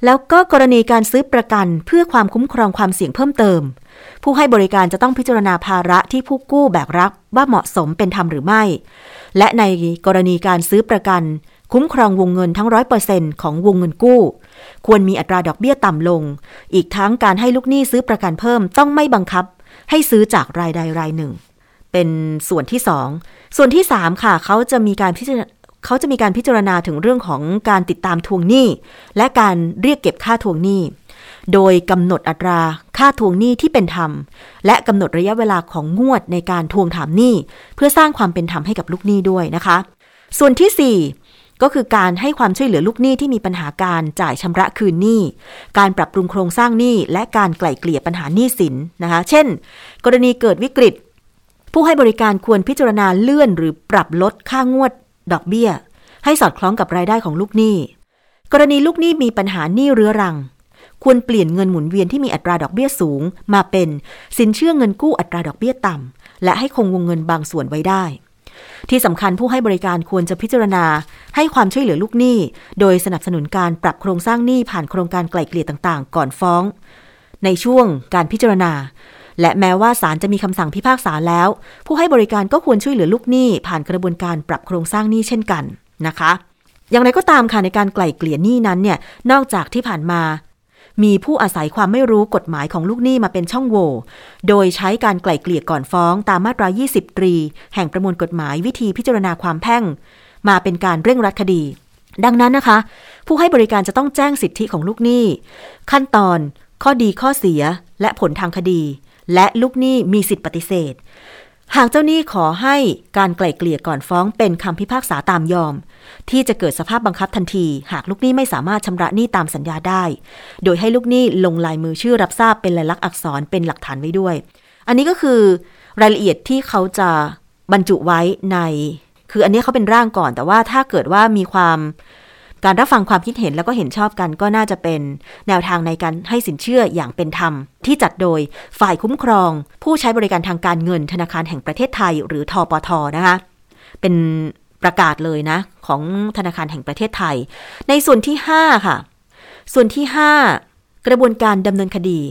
แล้วก็กรณีการซื้อประกันเพื่อความคุ้มครองความเสี่ยงเพิ่มเติมผู้ให้บริการจะต้องพิจารณาภาระที่ผู้กู้แบกรับว่าเหมาะสมเป็นธรรมหรือไม่และในกรณีการซื้อประกันคุ้มครองวงเงินทั้ง 100% ของวงเงินกู้ควรมีอัตราดอกเบี้ยต่ำลงอีกทั้งการให้ลูกหนี้ซื้อประกันเพิ่มต้องไม่บังคับให้ซื้อจากรายใดรายหนึ่งเป็นส่วนที่2ส่วนที่3ค่ะเขาจะมีการ เขาจะมีการพิจารณาถึงเรื่องของการติดตามทวงหนี้และการเรียกเก็บค่าทวงหนี้โดยกำหนดอัตราค่าทวงหนี้ที่เป็นธรรมและกำหนดระยะเวลาของงวดในการทวงถามหนี้เพื่อสร้างความเป็นธรรมให้กับลูกหนี้ด้วยนะคะส่วนที่4ก็คือการให้ความช่วยเหลือลูกหนี้ที่มีปัญหาการจ่ายชำระคืนหนี้การปรับปรุงโครงสร้างหนี้และการไกล่เกลี่ยปัญหาหนี้สินนะคะเช่นกรณีเกิดวิกฤตผู้ให้บริการควรพิจารณาเลื่อนหรือปรับลดค่างวดดอกเบี้ยให้สอดคล้องกับรายได้ของลูกหนี้กรณีลูกหนี้มีปัญหาหนี้เรื้อรังควรเปลี่ยนเงินหมุนเวียนที่มีอัตราดอกเบี้ยสูงมาเป็นสินเชื่อเงินกู้อัตราดอกเบี้ยต่ำและให้คงวงเงินบางส่วนไว้ได้ที่สำคัญผู้ให้บริการควรจะพิจารณาให้ความช่วยเหลือลูกหนี้โดยสนับสนุนการปรับโครงสร้างหนี้ผ่านโครงการไกล่เกลี่ยต่างๆก่อนฟ้องในช่วงการพิจารณาและแม้ว่าศาลจะมีคำสั่งพิพากษาแล้วผู้ให้บริการก็ควรช่วยเหลือลูกหนี้ผ่านกระบวนการปรับโครงสร้างหนี้เช่นกันนะคะอย่างไรก็ตามค่ะในการไกล่เกลี่ยหนี้นั้นเนี่ยนอกจากที่ผ่านมามีผู้อาศัยความไม่รู้กฎหมายของลูกหนี้มาเป็นช่องโหว่โดยใช้การไกล่เกลี่ยก่อนฟ้องตามมาตรา20ตรีแห่งประมวลกฎหมายวิธีพิจารณาความแพ่งมาเป็นการเร่งรัดคดีดังนั้นนะคะผู้ให้บริการจะต้องแจ้งสิทธิของลูกหนี้ขั้นตอนข้อดีข้อเสียและผลทางคดีและลูกหนี้มีสิทธิปฏิเสธหากเจ้าหนี้ขอให้การไกล่เกลี่ยก่อนฟ้องเป็นคำพิพากษาตามยอมที่จะเกิดสภาพบังคับทันทีหากลูกหนี้ไม่สามารถชำระหนี้ตามสัญญาได้โดยให้ลูกหนี้ลงลายมือชื่อรับทราบเป็นลายลักษณ์อักษรเป็นหลักฐานไว้ด้วยอันนี้ก็คือรายละเอียดที่เขาจะบรรจุไว้ในคืออันนี้เขาเป็นร่างก่อนแต่ว่าถ้าเกิดว่ามีความการรับฟังความคิดเห็นแล้วก็เห็นชอบกันก็น่าจะเป็นแนวทางในการให้สินเชื่ออย่างเป็นธรรมที่จัดโดยฝ่ายคุ้มครองผู้ใช้บริการทางการเงินธนาคารแห่งประเทศไทยหรือธปท.นะคะเป็นประกาศเลยนะของธนาคารแห่งประเทศไทยในส่วนที่5ค่ะส่วนที่5กระบวนการดำเนินคดี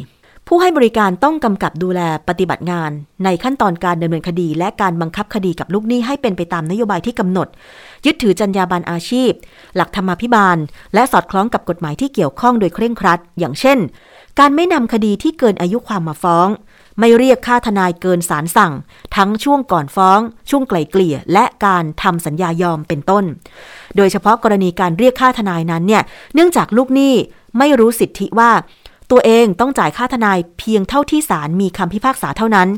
ผู้ให้บริการต้องกำกับดูแลปฏิบัติงานในขั้นตอนการดำเนินคดีและการบังคับคดีกับลูกหนี้ให้เป็นไปตามนโยบายที่กำหนดยึดถือจรรยาบรรณอาชีพหลักธรรมาภิบาลและสอดคล้องกับกฎหมายที่เกี่ยวข้องโดยเคร่งครัดอย่างเช่นการไม่นำคดีที่เกินอายุความมาฟ้องไม่เรียกค่าทนายเกินศาลสั่งทั้งช่วงก่อนฟ้องช่วงไกล่เกลี่ยและการทำสัญญายอมเป็นต้นโดยเฉพาะกรณีการเรียกค่าทนายนั้นเนี่ยเนื่องจากลูกหนี้ไม่รู้สิทธิว่าตัวเองต้องจ่ายค่าทนายเพียงเท่าที่ศาลมีคำพิพากษาเท่านั้น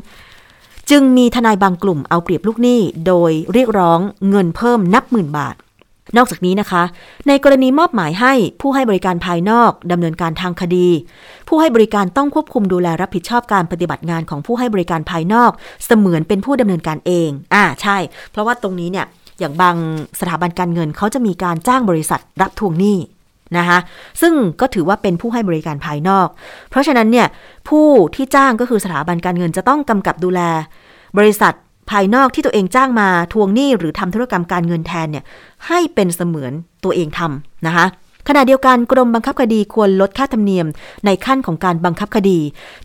จึงมีทนายบางกลุ่มเอาเปรียบลูกหนี้โดยเรียกร้องเงินเพิ่มนับหมื่นบาทนอกจากนี้นะคะในกรณีมอบหมายให้ผู้ให้บริการภายนอกดำเนินการทางคดีผู้ให้บริการต้องควบคุมดูแลรับผิดชอบการปฏิบัติงานของผู้ให้บริการภายนอกเสมือนเป็นผู้ดำเนินการเองใช่เพราะว่าตรงนี้เนี่ยอย่างบางสถาบันการเงินเขาจะมีการจ้างบริษัทรับทวงหนี้นะคะซึ่งก็ถือว่าเป็นผู้ให้บริการภายนอกเพราะฉะนั้นเนี่ยผู้ที่จ้างก็คือสถาบันการเงินจะต้องกำกับดูแลบริษัทภายนอกที่ตัวเองจ้างมาทวงหนี้หรือทำธุรกรรมการเงินแทนเนี่ยให้เป็นเสมือนตัวเองทำนะคะขณะเดียวกันกรมบังคับคดีควรลดค่าธรรมเนียมในขั้นของการบังคับคดี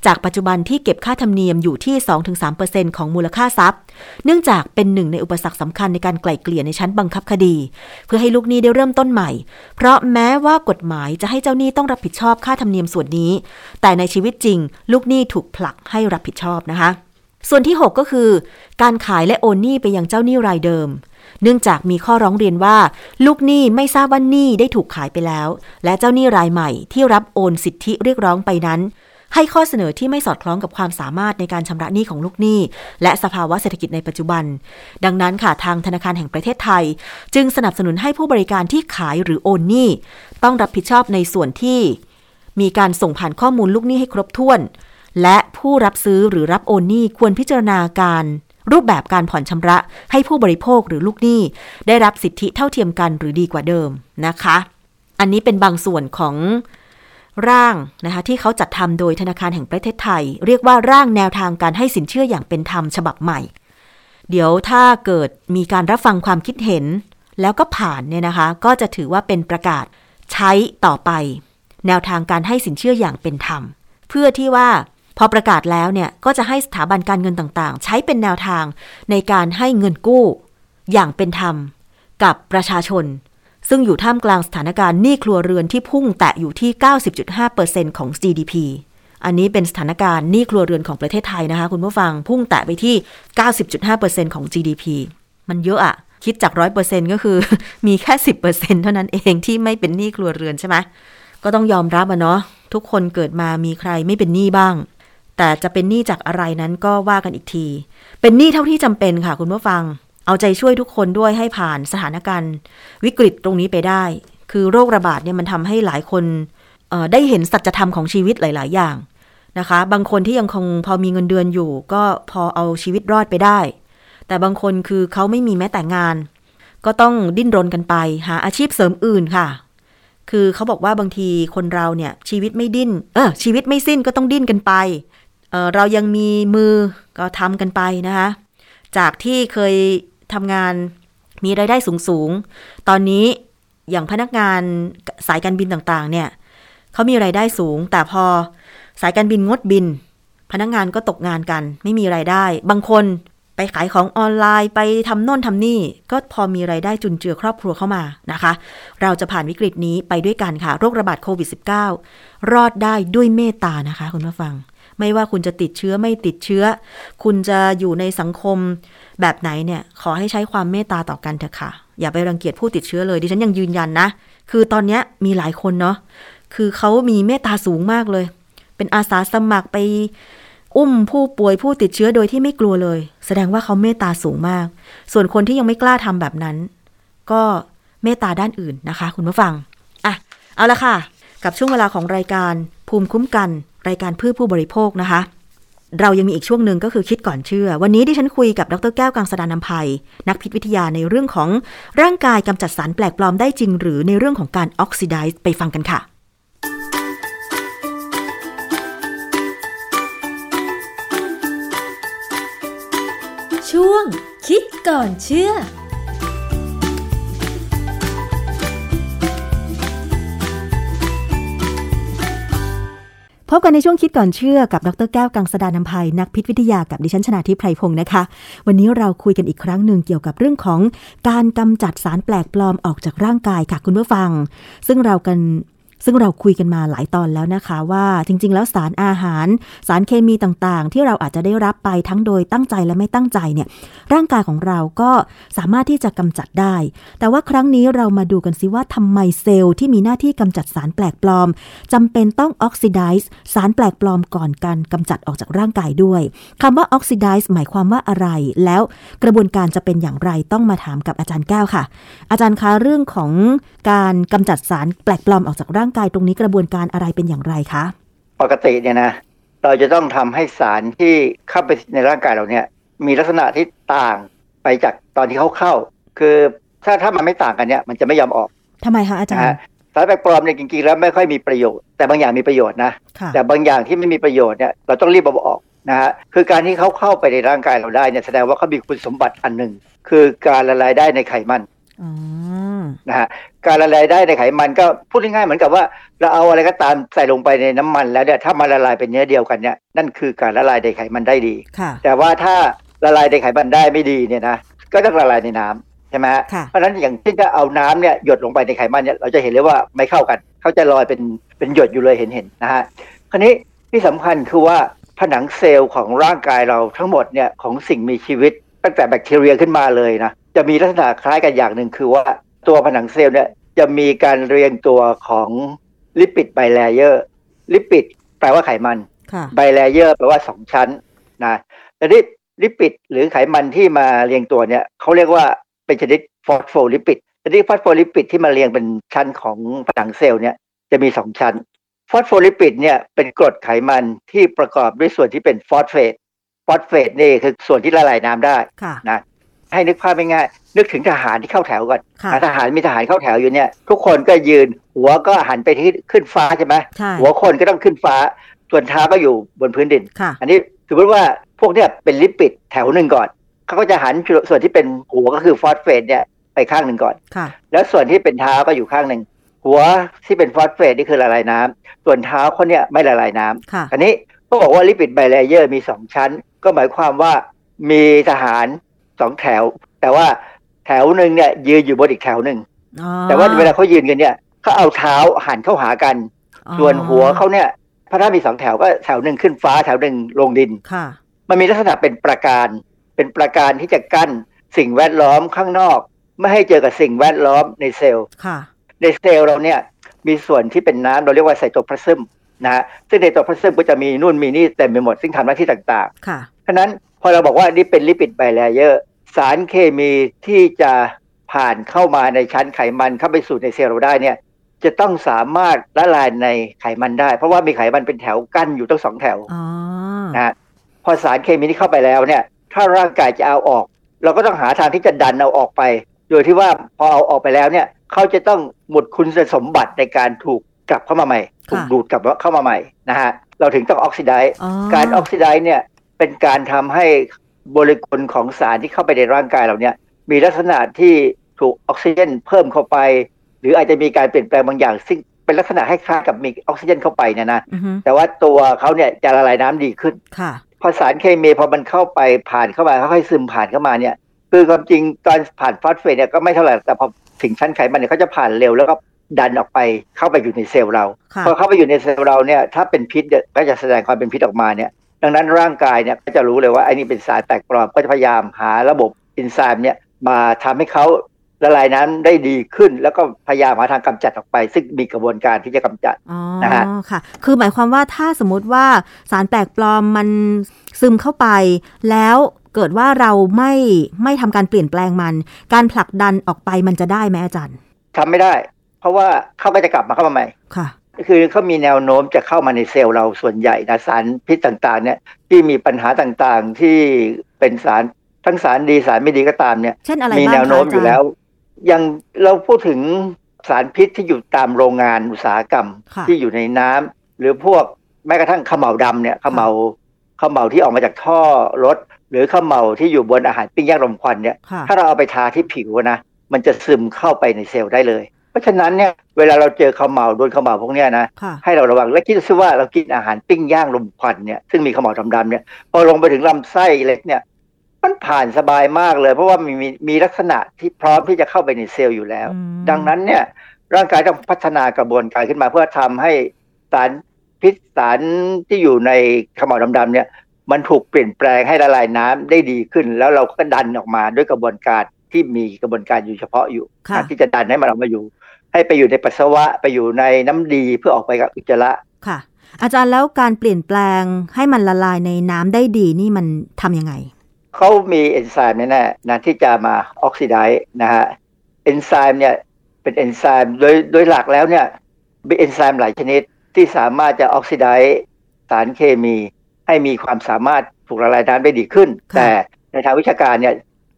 จากปัจจุบันที่เก็บค่าธรรมเนียมอยู่ที่ 2-3% ของมูลค่าทรัพย์เนื่องจากเป็นหนึ่งในอุปสรรคสำคัญในการไกล่เกลี่ยในชั้นบังคับคดีเพื่อให้ลูกหนี้ได้เริ่มต้นใหม่เพราะแม้ว่ากฎหมายจะให้เจ้าหนี้ต้องรับผิดชอบค่าธรรมเนียมส่วนนี้แต่ในชีวิตจริงลูกหนี้ถูกผลักให้รับผิดชอบนะคะส่วนที่6ก็คือการขายและโอนหนี้ไปยังเจ้าหนี้รายเดิมเนื่องจากมีข้อร้องเรียนว่าลูกหนี้ไม่ทราบว่าหนี้ได้ถูกขายไปแล้วและเจ้าหนี้รายใหม่ที่รับโอนสิทธิเรียกร้องไปนั้นให้ข้อเสนอที่ไม่สอดคล้องกับความสามารถในการชำระหนี้ของลูกหนี้และสภาวะเศรษฐกิจในปัจจุบันดังนั้นค่ะทางธนาคารแห่งประเทศไทยจึงสนับสนุนให้ผู้บริการที่ขายหรือโอนหนี้ต้องรับผิดชอบในส่วนที่มีการส่งผ่านข้อมูลลูกหนี้ให้ครบถ้วนและผู้รับซื้อหรือรับโอนหนี้ควรพิจารณาการรูปแบบการผ่อนชำระให้ผู้บริโภคหรือลูกหนี้ได้รับสิทธิเท่าเทียมกันหรือดีกว่าเดิมนะคะอันนี้เป็นบางส่วนของร่างนะคะที่เขาจัดทำโดยธนาคารแห่งประเทศไทยเรียกว่าร่างแนวทางการให้สินเชื่ออย่างเป็นธรรมฉบับใหม่เดี๋ยวถ้าเกิดมีการรับฟังความคิดเห็นแล้วก็ผ่านเนี่ยนะคะก็จะถือว่าเป็นประกาศใช้ต่อไปแนวทางการให้สินเชื่ออย่างเป็นธรรมเพื่อที่ว่าพอประกาศแล้วเนี่ยก็จะให้สถาบันการเงินต่างๆใช้เป็นแนวทางในการให้เงินกู้อย่างเป็นธรรมกับประชาชนซึ่งอยู่ท่ามกลางสถานการณ์หนี้ครัวเรือนที่พุ่งแตะอยู่ที่ 90.5% ของ GDP อันนี้เป็นสถานการณ์หนี้ครัวเรือนของประเทศไทยนะคะคุณผู้ฟังพุ่งแตะไปที่ 90.5% ของ GDP มันเยอะอะ คิดจาก 100% ก็คือมีแค่ 10% เท่านั้นเองที่ไม่เป็นหนี้ครัวเรือนใช่ไหมก็ต้องยอมรับอ่ะเนาะทุกคนเกิดมามีใครไม่เป็นหนี้บ้างแต่จะเป็นหนี้จากอะไรนั้นก็ว่ากันอีกทีเป็นหนี้เท่าที่จำเป็นค่ะคุณผู้ฟังเอาใจช่วยทุกคนด้วยให้ผ่านสถานการณ์วิกฤตตรงนี้ไปได้คือโรคระบาดเนี่ยมันทำให้หลายคนได้เห็นสัจธรรมของชีวิตหลายๆอย่างนะคะบางคนที่ยังคงพอมีเงินเดือนอยู่ก็พอเอาชีวิตรอดไปได้แต่บางคนคือเขาไม่มีแม้แต่งานก็ต้องดิ้นรนกันไปหาอาชีพเสริมอื่นค่ะคือเขาบอกว่าบางทีคนเราเนี่ยชีวิตไม่สิ้นก็ต้องดิ้นกันไปเรายังมีมือก็ทำกันไปนะคะจากที่เคยทำงานมีรายได้สูงๆตอนนี้อย่างพนักงานสายการบินต่างๆเนี่ยเขามีรายได้สูงแต่พอสายการบินงดบินพนักงานก็ตกงานกันไม่มีรายได้บางคนไปขายของออนไลน์ไปทำโน่นทำนี่ก็พอมีรายได้จุนเจือครอบครัวเข้ามานะคะเราจะผ่านวิกฤตนี้ไปด้วยกันค่ะโรคระบาดโควิด -19 รอดได้ด้วยเมตตานะคะคุณผู้ฟังไม่ว่าคุณจะติดเชื้อไม่ติดเชื้อคุณจะอยู่ในสังคมแบบไหนเนี่ยขอให้ใช้ความเมตตาต่อกันเถอะค่ะอย่าไปรังเกียจผู้ติดเชื้อเลยดิฉันยังยืนยันนะคือตอนนี้มีหลายคนเนาะคือเขามีเมตตาสูงมากเลยเป็นอาสาสมัครไปอุ้มผู้ป่วยผู้ติดเชื้อโดยที่ไม่กลัวเลยแสดงว่าเขาเมตตาสูงมากส่วนคนที่ยังไม่กล้าทำแบบนั้นก็เมตตาด้านอื่นนะคะคุณผู้ฟังอ่ะเอาละค่ะกับช่วงเวลาของรายการภูมิคุ้มกันรายการเพื่อผู้บริโภคนะคะเรายังมีอีกช่วงหนึ่งก็คือคิดก่อนเชื่อวันนี้ดิฉันคุยกับดร.แก้วกังสดาลอำไพนักพิษวิทยาในเรื่องของร่างกายกำจัดสารแปลกปลอมได้จริงหรือในเรื่องของการออกซิไดซ์ไปฟังกันค่ะช่วงคิดก่อนเชื่อพบกันในช่วงคิดก่อนเชื่อกับดร.แก้วกังสดาลอำไพนักพิษวิทยากับดิฉันชนาธิปไพพงศ์นะคะวันนี้เราคุยกันอีกครั้งหนึ่งเกี่ยวกับเรื่องของการกำจัดสารแปลกปลอมออกจากร่างกายค่ะคุณผู้ฟังซึ่งเราคุยกันมาหลายตอนแล้วนะคะว่าจริงๆแล้วสารอาหารสารเคมีต่างๆที่เราอาจจะได้รับไปทั้งโดยตั้งใจและไม่ตั้งใจเนี่ยร่างกายของเราก็สามารถที่จะกำจัดได้แต่ว่าครั้งนี้เรามาดูกันซิว่าทำไมเซลล์ที่มีหน้าที่กำจัดสารแปลกปลอมจำเป็นต้องออกซิไดซ์สารแปลกปลอมก่อนการกำจัดออกจากร่างกายด้วยคำว่าออกซิไดซ์หมายความว่าอะไรแล้วกระบวนการจะเป็นอย่างไรต้องมาถามกับอาจารย์แก้วค่ะอาจารย์คะเรื่องของการกำจัดสารแปลกปลอมออกจากร่างกายตรงนี้กระบวนการอะไรเป็นอย่างไรคะปกติเนี่ยนะเราจะต้องทำให้สารที่เข้าไปในร่างกายเราเนี่ยมีลักษณะที่ต่างไปจากตอนที่เข้าคือถ้ามันไม่ต่างกันเนี่ยมันจะไม่ยอมออกทำไมคะอาจารย์สารแปลกปลอมเนี่ยจริงๆแล้วไม่ค่อยมีประโยชน์แต่บางอย่างมีประโยชน์นะแต่บางอย่างที่ไม่มีประโยชน์เนี่ยเราต้องรีบเอาออกนะฮะคือการที่เข้าไปในร่างกายเราได้เนี่ยแสดงว่าเขามีคุณสมบัติอันหนึ่งคือการละลายได้ในไขมันนะฮะการละลายได้ในไขมันก็พูดง่ายๆเหมือนกับว่าเราเอาอะไรก็ตามใส่ลงไปในน้ำมันแล้วเนี่ยถ้ามันละลายเป็นเนื้อเดียวกันเนี่ยนั่นคือการละลายในไขมันได้ดีแต่ว่าถ้าละลายในไขมันได้ไม่ดีเนี่ยนะก็ต้องละลายในน้ำใช่ไหมฮะเพราะนั้นอย่างที่จะเอาน้ำเนี่ยหยดลงไปในไขมันเนี่ยเราจะเห็นเลยว่าไม่เข้ากันเขาจะลอยเป็นหยดอยู่เลยเห็นนะฮะคราวนี้ที่สำคัญคือว่าผนังเซลล์ของร่างกายเราทั้งหมดเนี่ยของสิ่งมีชีวิตตั้งแต่แบคทีเรียขึ้นมาเลยนะจะมีลักษณะคล้ายกันอย่างหนึ่งคือว่าตัวผนังเซลล์เนี่ยจะมีการเรียงตัวของลิปิดไบเลเยอร์ลิปิดแปลว่าไขมันไบเลเยอร์แปลว่า2ชั้นนะแต่นี่ลิปิดหรือไขมันที่มาเรียงตัวเนี่ยเขาเรียกว่าเป็นชนิดฟอสโฟลิปิดแต่นี่ฟอสโฟลิปิดที่มาเรียงเป็นชั้นของผนังเซลล์เนี่ยจะมี2ชั้นฟอสโฟลิปิดเนี่ยเป็นกรดไขมันที่ประกอบด้วยส่วนที่เป็นฟอสเฟตนี่คือส่วนที่ละลายน้ำได้นะให้นึกภาพง่ายๆนึกถึงทหารที่เข้าแถวก่อนทหารมีทหารเข้าแถวอยู่เนี่ยทุกคนก็ยืนหัวก็หันไปที่ขึ้นฟ้าใช่ไหมหัวคนก็ต้องขึ้นฟ้าส่วนเท้าก็อยู่บนพื้นดินอันนี้ถือว่าพวกเนี่ยเป็นลิปิดแถวหนึ่งก่อนเขาก็จะหันส่วนที่เป็นหัวก็คือฟอสเฟตเนี่ยไปข้างหนึ่งก่อนแล้วส่วนที่เป็นเท้าก็อยู่ข้างหนึ่งหัวที่เป็นฟอสเฟตนี่คือละลายน้ำส่วนเท้าคนเนี่ยไม่ละลายน้ำอันนี้ก็บอกว่าลิปิดไบเลเยอร์มี2ชั้นก็หมายความว่ามีทหาร2แถวแต่ว่าแถวนึงเนี่ยยืนอยู่บนอีกแถวนึงแต่ว่าเวลาเขายืนกันเนี่ยเขาเอาเท้าหันเข้าหากันส่วนหัวเขาเนี่ยพระถ้ามี2แถวก็แถวนึงขึ้นฟ้าแถวนึงลงดินมันมีลักษณะเป็นประการที่จะกั้นสิ่งแวดล้อมข้างนอก ไม่ให้เจอกับสิ่งแวดล้อมในเซลล์ในเซลล์เราเนี่ยมีส่วนที่เป็นน้ำเราเรียกว่าไซโตพลาซึมนะฮะซึ่งในไซโตพลาซึมก็จะมีนู่นมีนี่เต็มไปหมดซึ่งทำหน้าที่ต่างๆค่ะฉะนั้นพอเราบอกว่านี่เป็นลิปิดไบเลเยอร์สารเคมีที่จะผ่านเข้ามาในชั้นไขมันเข้าไปสู่ในเซลล์เราได้เนี่ยจะต้องสามารถละลายในไขมันได้เพราะว่ามีไขมันเป็นแถวกั้นอยู่ตั้งสองแถวนะพอสารเคมีนี้เข้าไปแล้วเนี่ยถ้าร่างกายจะเอาออกเราก็ต้องหาทางที่จะดันเอาออกไปโดยที่ว่าพอเอาออกไปแล้วเนี่ยเขาจะต้องหมดคุณสมบัติในการถูกกลับเข้ามาใหม่ถูกดูดกลับเข้ามาใหม่นะฮะเราถึงต้องออกซิไดซ์การออกซิไดซ์เนี่ยเป็นการทำให้โมเลกุลของสารที่เข้าไปในร่างกายเราเนี่ยมีลักษณะที่ถูกออกซิเจนเพิ่มเข้าไปหรืออาจจะมีการเปลี่ยนแปลงบางอย่างซึ่งเป็นลักษณะให้คล้ายกับมีออกซิเจนเข้าไปเนี่ยนะแต่ว่าตัวเขาเนี่ยจะละลายน้ำดีขึ้นพอสารเคมีพอมันเข้าไปผ่านเข้ามาค่อยๆซึมผ่านเข้ามาเนี่ยคือความจริงตอนผ่านฟอสเฟตเนี่ยก็ไม่เท่าไหร่แต่พอถึงชั้นไขมันเนี่ยเขาจะผ่านเร็วแล้วก็ดันออกไปเข้าไปอยู่ในเซลล์เราพอเข้าไปอยู่ในเซลล์เราเนี่ยถ้าเป็นพิษก็จะแสดงความเป็นพิษออกมาเนี่ยดังนั้นร่างกายเนี่ยก็จะรู้เลยว่าไอ้นี่เป็นสารแปลกปลอมก็จะพยายามหาระบบเอนไซม์เนี่ยมาทำให้เขาละลายน้ำได้ดีขึ้นแล้วก็พยายามหาทางกำจัดออกไปซึ่งมีกระบวนการที่จะกำจัดนะฮะค่ะคือหมายความว่าถ้าสมมติว่าสารแปลกปลอมมันซึมเข้าไปแล้วเกิดว่าเราไม่ทำการเปลี่ยนแปลงมันการผลักดันออกไปมันจะได้ไหมอาจารย์ทำไม่ได้เพราะว่าเขาก็จะกลับมาเข้ามาใหม่ค่ะคือเขามีแนวโน้มจะเข้ามาในเซลล์เราส่วนใหญ่นะสารพิษต่างๆเนี่ยที่มีปัญหาต่างๆที่เป็นสารทั้งสารดีสารไม่ดีก็ตามเนี่ยมีแนวโน้มอยู่แล้วอย่างเราพูดถึงสารพิษที่อยู่ตามโรงงานอุตสาหกรรมที่อยู่ในน้ำหรือพวกแม้กระทั่งเขม่าดำเนี่ยเขม่าที่ออกมาจากท่อรถหรือเขม่าที่อยู่บนอาหารปิ้งย่างรมควันเนี่ยถ้าเราเอาไปทาที่ผิวนะมันจะซึมเข้าไปในเซลล์ได้เลยเพราะฉะนั้นเนี่ยเวลาเราเจอเขม่าโดนเขม่าพวกเนี้ยนะให้เราระวังและคิดซะว่าเรากินอาหารปิ้งย่างรมควันเนี่ยซึ่งมีเขม่าดำๆเนี่ยพอลงไปถึงลำไส้เล็กเนี่ยมันผ่านสบายมากเลยเพราะว่ามีลักษณะที่พร้อมที่จะเข้าไปในเซลล์อยู่แล้วดังนั้นเนี่ยร่างกายต้องพัฒนากระบวนการขึ้นมาเพื่อทำให้สารพิษสารที่อยู่ในเขม่าดำๆเนี่ยมันถูกเปลี่ยนแปลงให้ละลายน้ำได้ดีขึ้นแล้วเราก็ดันออกมาด้วยกระบวนการที่มีกระบวนการอยู่เฉพาะอยู่ที่จะดันให้มันออกมาอยู่ให้ไปอยู่ในปัสสาวะไปอยู่ในน้ำดีเพื่อออกไปกับอุจจาระค่ะอาจารย์แล้วการเปลี่ยนแปลงให้มันละลายในน้ำได้ดีนี่มันทำยังไงเขามีเอนไซม์แน่ๆนะที่จะมาออกซิไดซ์นะฮะเอนไซม์เนี่ยเป็นเอนไซม์โดยหลักแล้วเนี่ยมีเอนไซม์หลายชนิดที่สามารถจะออกซิไดซ์สารเคมีให้มีความสามารถถูกละลายน้ำได้ดีขึ้นแต่ในทางวิชาการเนี่ย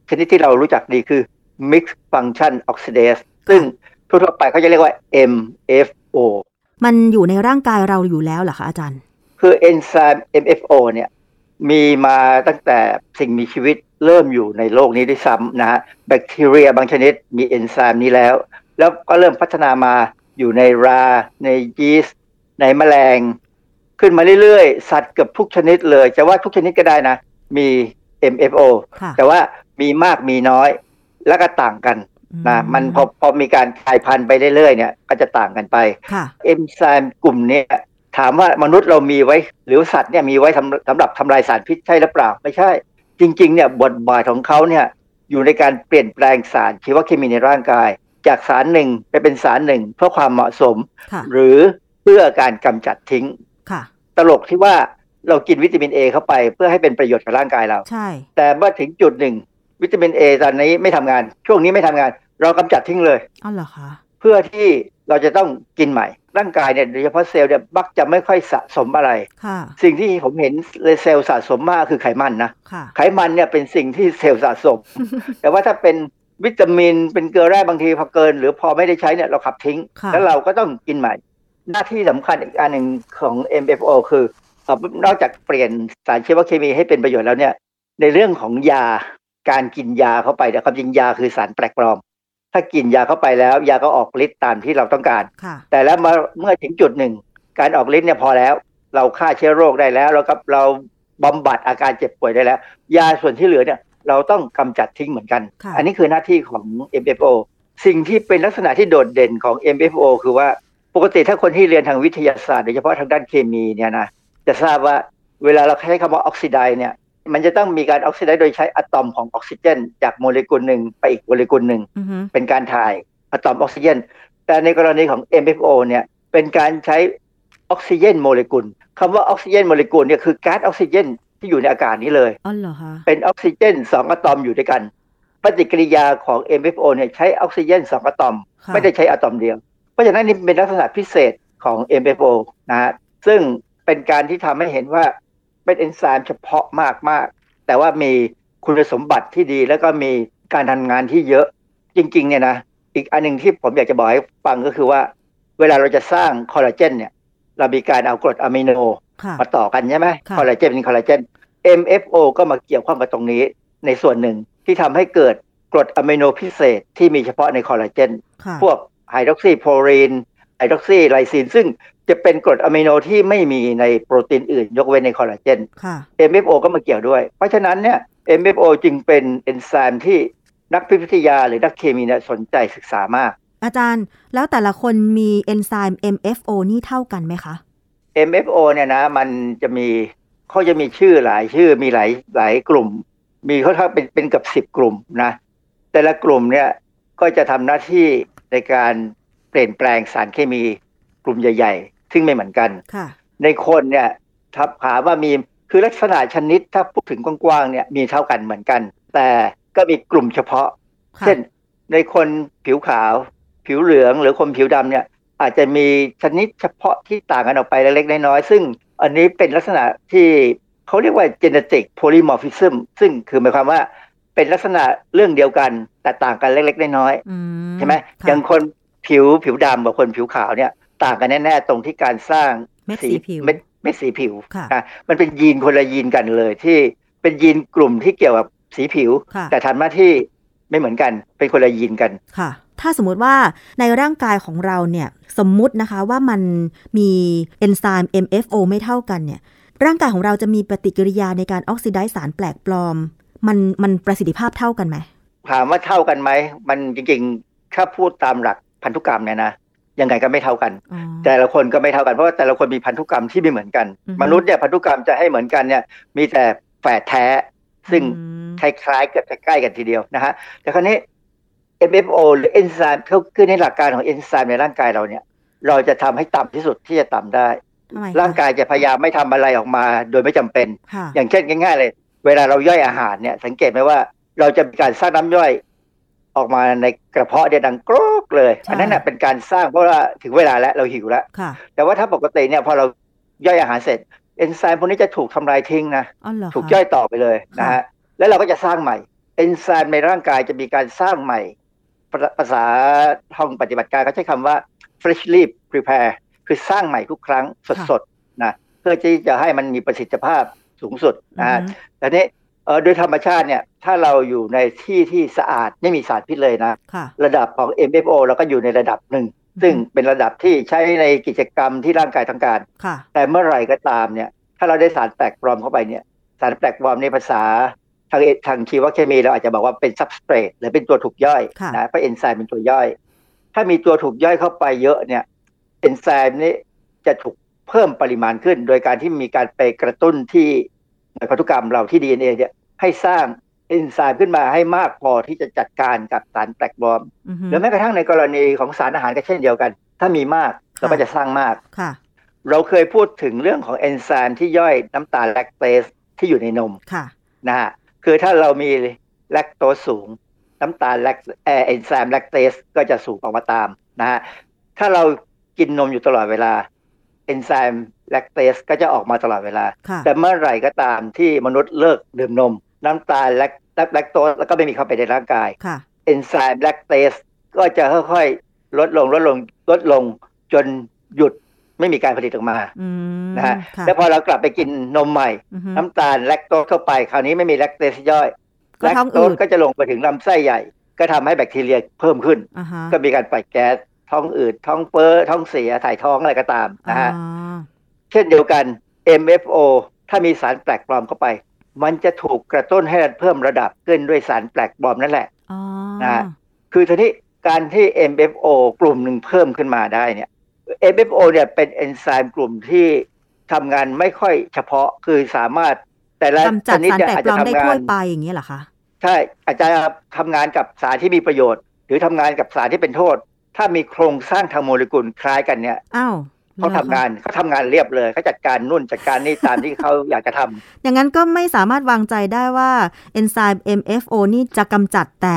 ชนิดที่เรารู้จักดีคือ Mixed Function Oxidase ซึ่งทั่วๆไปเขาจะเรียกว่า MFO มันอยู่ในร่างกายเราอยู่แล้วเหรอคะอาจารย์คือเอนไซม์ MFO เนี่ยมีมาตั้งแต่สิ่งมีชีวิตเริ่มอยู่ในโลกนี้ด้วยซ้ำนะฮะแบคทีเรียบางชนิดมีเอนไซม์นี้แล้วก็เริ่มพัฒนามาอยู่ในราในยีสต์ในแมลงขึ้นมาเรื่อยๆสัตว์เกือบทุกชนิดเลยจะว่าทุกชนิดก็ได้นะมี MFO แต่ว่ามีมากมีน้อยแล้วก็ต่างกันนะมันพอมีการกลายพันธุ์ไปเรื่อยๆเนี่ยก็จะต่างกันไปเอนไซม์กลุ่มนี้ถามว่ามนุษย์เรามีไว้หรือสัตว์เนี่ยมีไว้สำหรับทำลายสารพิษใช่หรือเปล่าไม่ใช่จริงๆเนี่ยบทบาทของเขาเนี่ยอยู่ในการเปลี่ยนแปลงสารชีวเคมีในร่างกายจากสารหนึ่งไปเป็นสารหนึ่งเพื่อความเหมาะสมหรือเพื่อการกำจัดทิ้งตลกที่ว่าเรากินวิตามิน A เข้าไปเพื่อให้เป็นประโยชน์กับร่างกายเราแต่เมื่อถึงจุดหนึ่งวิตามิน A ตอนนี้ไม่ทำงานช่วงนี้ไม่ทำงานเรากำจัดทิ้งเลยอ๋อเหรอคะเพื่อที่เราจะต้องกินใหม่ร่างกายเนี่ยโดยเฉพาะเซลล์เนี่ยมักจะไม่ค่อยสะสมอะไรสิ่งที่ผมเห็นเซลล์สะสมมากคือไขมันนะไขมันเนี่ยเป็นสิ่งที่เซลล์สะสม แต่ว่าถ้าเป็นวิตามินเป็นเกลือแร่บางทีพอเกินหรือพอไม่ได้ใช้เนี่ยเราขับทิ้งแล้วเราก็ต้องกินใหม่หน้าที่สำคัญอีกอันหนึ่งของ MFO คือนอกจากเปลี่ยนสารชีวเคมีให้เป็นประโยชน์แล้วเนี่ยในเรื่องของยาการกินยาเข้าไปเนี่ยความจริงยาคือสารแปลกปลอมถ้ากินยาเข้าไปแล้วยาก็ออกฤทธิ์ตามที่เราต้องการแต่แล้วเมื่อถึงจุดหนึ่งการออกฤทธิ์เนี่ยพอแล้วเราฆ่าเชื้อโรคได้แล้วเราบำบัดอาการเจ็บป่วยได้แล้วยาส่วนที่เหลือเนี่ยเราต้องกำจัดทิ้งเหมือนกันอันนี้คือหน้าที่ของ MFO สิ่งที่เป็นลักษณะที่โดดเด่นของ MFO คือว่าปกติถ้าคนที่เรียนทางวิทยาศาสตร์โดยเฉพาะทางด้านเคมีเนี่ยนะจะทราบว่าเวลาเราใช้คำว่าออกซิไดซ์เนี่ย มันจะต้องมีการออกซิไดซ์โดยใช้อะตอมของออกซิเจนจากโมเลกุลหนึ่งไปอีกโมเลกุลหนึ่งเป็นการถ่ายอะตอมออกซิเจนแต่ในกรณีของ MFO เนี่ยเป็นการใช้ออกซิเจนโมเลกุลคำว่าออกซิเจนโมเลกุลเนี่ยคือก๊าซออกซิเจนที่อยู่ในอากาศนี้เลยอ๋อเหรอคะเป็นออกซิเจน2อะตอมอยู่ด้วยกันปฏิกิริยาของ MFO เนี่ยใช้ออกซิเจน2อะตอมไม่ได้ใช้อะตอมเดียวเพราะฉะนั้นนี่เป็นลักษณะพิเศษของ MFO นะฮะซึ่งเป็นการที่ทำให้เห็นว่าเป็นเอนไซม์เฉพาะมากๆแต่ว่ามีคุณสมบัติที่ดีแล้วก็มีการทำงานที่เยอะจริงๆเนี่ยนะอีกอันนึงที่ผมอยากจะบอกให้ฟังก็คือว่าเวลาเราจะสร้างคอลลาเจนเนี่ยเรามีการเอากรดอะมิโนมาต่อกันใช่ไหมคอลลาเจนเป็นคอลลาเจน MFO ก็มาเกี่ยวข้องกับตรงนี้ในส่วนหนึ่งที่ทำให้เกิดกรดอะมิโนพิเศษที่มีเฉพาะในคอลลาเจนพวกไฮดรอกซีโพลีนไฮดรอกซีไลซีนซึ่งจะเป็นกรดอะมิโนที่ไม่มีในโปรตีนอื่นยกเว้นในคอลลาเจน MFO ก็มาเกี่ยวด้วยเพราะฉะนั้นเนี่ย MFO จึงเป็นเอนไซม์ที่นักวิทยาหรือนักเคมีสนใจศึกษามากอาจารย์แล้วแต่ละคนมีเอนไซม์ MFO นี่เท่ากันไหมคะ MFO เนี่ยนะมันจะมีเขาจะมีชื่อหลายชื่อมีหลายกลุ่มมีเขาถ้าเป็นกับ10กลุ่มนะแต่ละกลุ่มเนี่ยก็จะทำหน้าที่ในการเปลี่ยนแปลงสารเคมีกลุ่มใหญ่ๆซึ่งไม่เหมือนกันในคนเนี่ยทับถามว่ามีคือลักษณะชนิดถ้าพูดถึงกว้างๆเนี่ยมีเท่ากันเหมือนกันแต่ก็มีกลุ่มเฉพาะเช่นในคนผิวขาวผิวเหลืองหรือคนผิวดำเนี่ยอาจจะมีชนิดเฉพาะที่ต่างกันออกไปเล็กๆน้อยๆซึ่งอันนี้เป็นลักษณะที่เขาเรียกว่า genetic polymorphism ซึ่งคือหมายความว่าเป็นลักษณะเรื่องเดียวกันแต่ต่างกันเล็กๆน้อยๆใช่ไหมอย่างคนผิวดำกับคนผิวขาวเนี่ยต่างกันแน่ๆตรงที่การสร้างสีผิวเม็ดสีผิวมันเป็นยีนคนละยีนกันเลยที่เป็นยีนกลุ่มที่เกี่ยวกับสีผิวแต่ทำหน้าที่ไม่เหมือนกันเป็นคนละยีนกันถ้าสมมติว่าในร่างกายของเราเนี่ยสมมุตินะคะว่ามันมีเอนไซม์ MFO ไม่เท่ากันเนี่ยร่างกายของเราจะมีปฏิกิริยาในการออกซิไดซ์สารแปลกปลอมมันประสิทธิภาพเท่ากันไหมถามว่าเท่ากันไหมมันจริงๆถ้าพูดตามหลักพันธุกรรมเนี่ยนะยังไงก็ไม่เท่ากันแต่ละคนก็ไม่เท่ากันเพราะว่าแต่ละคนมีพันธุกรรมที่ไม่เหมือนกันมนุษย์เนี่ยพันธุกรรมจะให้เหมือนกันเนี่ยมีแต่แฝดแท้ซึ่งคล้ายๆกันใกล้กันทีเดียวนะฮะแต่คราวนี้ MFO หรือเอนไซม์เขาคือในหลักการของเอนไซม์ในร่างกายเราเนี่ยเราจะทำให้ต่ำที่สุดที่จะต่ำได้ร่างกายจะพยายามไม่ทำอะไรออกมาโดยไม่จำเป็นอย่างเช่นง่ายๆเลยเวลาเราย่อยอาหารเนี่ยสังเกตไหมว่าเราจะมีการสร้างน้ำย่อยออกมาในกระเพาะเนี่ยดังกรอกเลยอันนั้นเป็นการสร้างเพราะว่าถึงเวลาแล้วเราหิวแล้วแต่ว่าถ้าปกติเนี่ยพอเราย่อยอาหารเสร็จเอนไซม์พวกนี้จะถูกทำลายทิ้งนะถูกย่อยต่อไปเลยนะฮะแล้วเราก็จะสร้างใหม่เอนไซม์ในร่างกายจะมีการสร้างใหม่ภาษาห้องปฏิบัติการเขาใช้คำว่า freshly prepare คือสร้างใหม่ทุกครั้งสดๆนะเพื่อที่จะให้มันมีประสิทธิภาพสูงสุดนะฮะแต่นี้โดยธรรมชาติเนี่ยถ้าเราอยู่ในที่ที่สะอาดไม่มีสารพิษเลยนะระดับของ MFO เราก็อยู่ในระดับหนึ่งซึ่งเป็นระดับที่ใช้ในกิจกรรมที่ร่างกายต้องการแต่เมื่อไหร่ก็ตามเนี่ยถ้าเราได้สารแปลกปลอมเข้าไปเนี่ยสารแปลกปลอมในภาษาทางชีวเคมีเราอาจจะบอกว่าเป็นซับสเตรทหรือเป็นตัวถูกย่อยนะเพราะเอนไซม์เป็นตัวย่อยถ้ามีตัวถูกย่อยเข้าไปเยอะเนี่ยเอนไซม์นี้จะถูกเพิ่มปริมาณขึ้นโดยการที่มีการไปกระตุ้นที่พันธุกรรมเราที่ DNA เนี่ยให้สร้างเอนไซม์ขึ้นมาให้มากพอที่จะจัดการกับสารแปลกปลอมหรือแม้กระทั่งในกรณีของสารอาหารก็เช่นเดียวกันถ้ามีมากเราก็จะสร้างมากเราเคยพูดถึงเรื่องของเอนไซม์ที่ย่อยน้ำตาลแลคเตสที่อยู่ในนมนะฮะคือถ้าเรามีแลคโตสสูงน้ำตาลเอนไซม์แลคเตสก็จะสูงออกมาตามนะฮะถ้าเรากินนมอยู่ตลอดเวลาเอนไซม์แลคเตสก็จะออกมาตลอดเวลาแต่เมื่อไหร่ก็ตามที่มนุษย์เลิกดื่มนมน้ำตาลแลคโตสแล้วก็ไม่มีเข้าไปในร่างกายเอนไซม์แลคเตสก็จะค่อยๆลดลงจนหยุดไม่มีการผลิตออกมานะฮะแล้วพอเรากลับไปกินนมใหม่น้ำตาลแลคโตสเข้าไปคราวนี้ไม่มีแลคเตสย่อยแลคโตสก็จะลงไปถึงลำไส้ใหญ่ก็ทำให้แบคทีเรียเพิ่มขึ้นก็มีการปล่อยแก๊สท้องอืดท้องเฟ้อท้องเสียถ่ายท้องอะไรก็ตามนะฮะเช่นเดียวกัน MFO ถ้ามีสารแปลกปลอมเข้าไปมันจะถูกกระตุ้นให้เพิ่มระดับขึ้นด้วยสารแปลกปลอมนั่นแหละนะคือทีนี้การที่ MFO กลุ่มหนึ่งเพิ่มขึ้นมาได้เนี่ยMFO เนี่ยเป็นเอนไซม์กลุ่มที่ทำงานไม่ค่อยเฉพาะคือสามารถ แต่ละชนิดจะอาจจะทำงานได้ทั่วไปอย่างนี้เหรอคะใช่อาจจะทำงานกับสารที่มีประโยชน์หรือทำงานกับสารที่เป็นโทษถ้ามีโครงสร้างทางโมเลกุลคล้ายกันเนี่ยเขาทำงานเรียบเลยเขาจัดการนู่นจัดการนี่ตามที่เขาอยากจะทำอย่างนั้นก็ไม่สามารถวางใจได้ว่าเอนไซม์ MFO นี่จะกำจัดแต่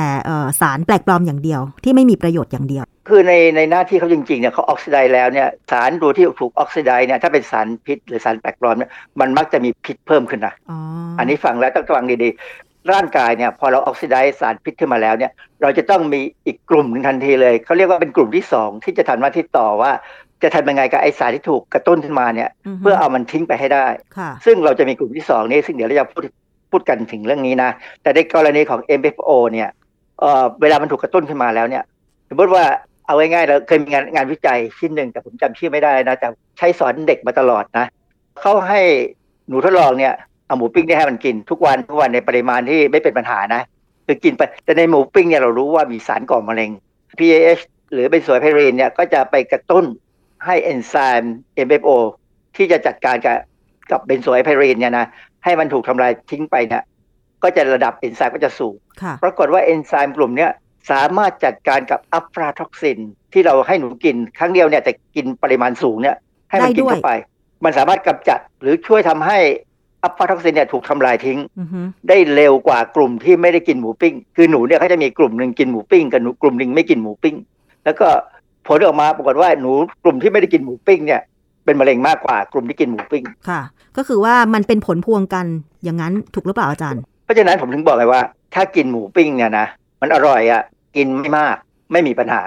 สารแปลกปลอมอย่างเดียวที่ไม่มีประโยชน์อย่างเดียวคือในหน้าที่เขาจริงๆเนี่ยเขาออกซิไดซ์แล้วเนี่ยสารตัวที่ถูกออกซิไดซ์เนี่ยถ้าเป็นสารพิษหรือสารแปลกปลอมเนี่ยมันมักจะมีพิษเพิ่มขึ้นนะ อันนี้ฟังแล้วต้องระวังดีๆร่างกายเนี่ยพอเราออกซิไดซ์สารพิษขึ้นมาแล้วเนี่ยเราจะต้องมีอีกกลุ่มนึงทันทีเลยเขาเรียกว่าเป็นกลุ่มที่2ที่จะทำหน้าที่ต่อว่าจะทำยังไงกับไอสารที่ถูกกระตุ้นขึ้นมาเนี่ย เพื่อเอามันทิ้งไปให้ได้ซึ่งเราจะมีกลุ่มที่2นี้ซึ่งเดี๋ยวเราจะพูดกันถึงเรื่องนี้นะแต่ในกรณีของ MFO เนี่ยเวลามันถูกกระตุ้นขึ้นมาแล้วเนี่ยสมมติว่าเอาง่ายๆเราเคยมีงานวิจัยชิ้นหนึ่งแต่ผมจำชื่อไม่ได้นะแต่ใช้สอนเด็กมาตลอดนะเขาให้หนูทดลองเนี่ยเอาหมูปิ้งได้ให้มันกินทุกวันในปริมาณที่ไม่เป็นปัญหานะคือกินไปแต่ในหมูปิ้งเนี่ยเรารู้ว่ามีสารก่อมะเร็ง PAH หรือเป็นสวยไพรีนเนี่ยก็จะไปกระตุ้นให้เอนไซม์ MFO ที่จะจัดการกับเบนโซไอไพรีนเนี่ยนะให้มันถูกทำลายทิ้งไปเนี่ยก็จะระดับเอนไซม์ก็จะสูงปรากฏว่าเอนไซม์กลุ่มเนี้ยสามารถจัดการกับอัฟลาท็อกซินที่เราให้หนูกินครั้งเดียวเนี่ยแต่กินปริมาณสูงเนี่ยให้มันกินเข้าไปมันสามารถกำจัดหรือช่วยทำให้อัฟลาท็อกซินเนี่ยถูกทำลายทิ้งได้เร็วกว่ากลุ่มที่ไม่ได้กินหมูปิ้งคือหนูเนี่ยเขาจะมีกลุ่มนึงกินหมูปิ้งกับหนูกลุ่มนึงไม่กินหมูปิ้งแล้วก็ผลออกมาปรากฏว่าหนูกลุ่มที่ไม่ได้กินหมูปิ้งเนี่ยเป็นมะเร็งมากกว่ากลุ่มที่กินหมูปิ้งค่ะก็คือว่ามันเป็นผลพวงกันอย่างนั้นถูกหรือเปล่าอาจารย์เพราะฉะนั้นผมถึงบอกเลยว่าถ้ากินหมูปิ้งเนี่ยนะมันอร่อยอ่ะกินไม่มากไม่มีปัญหา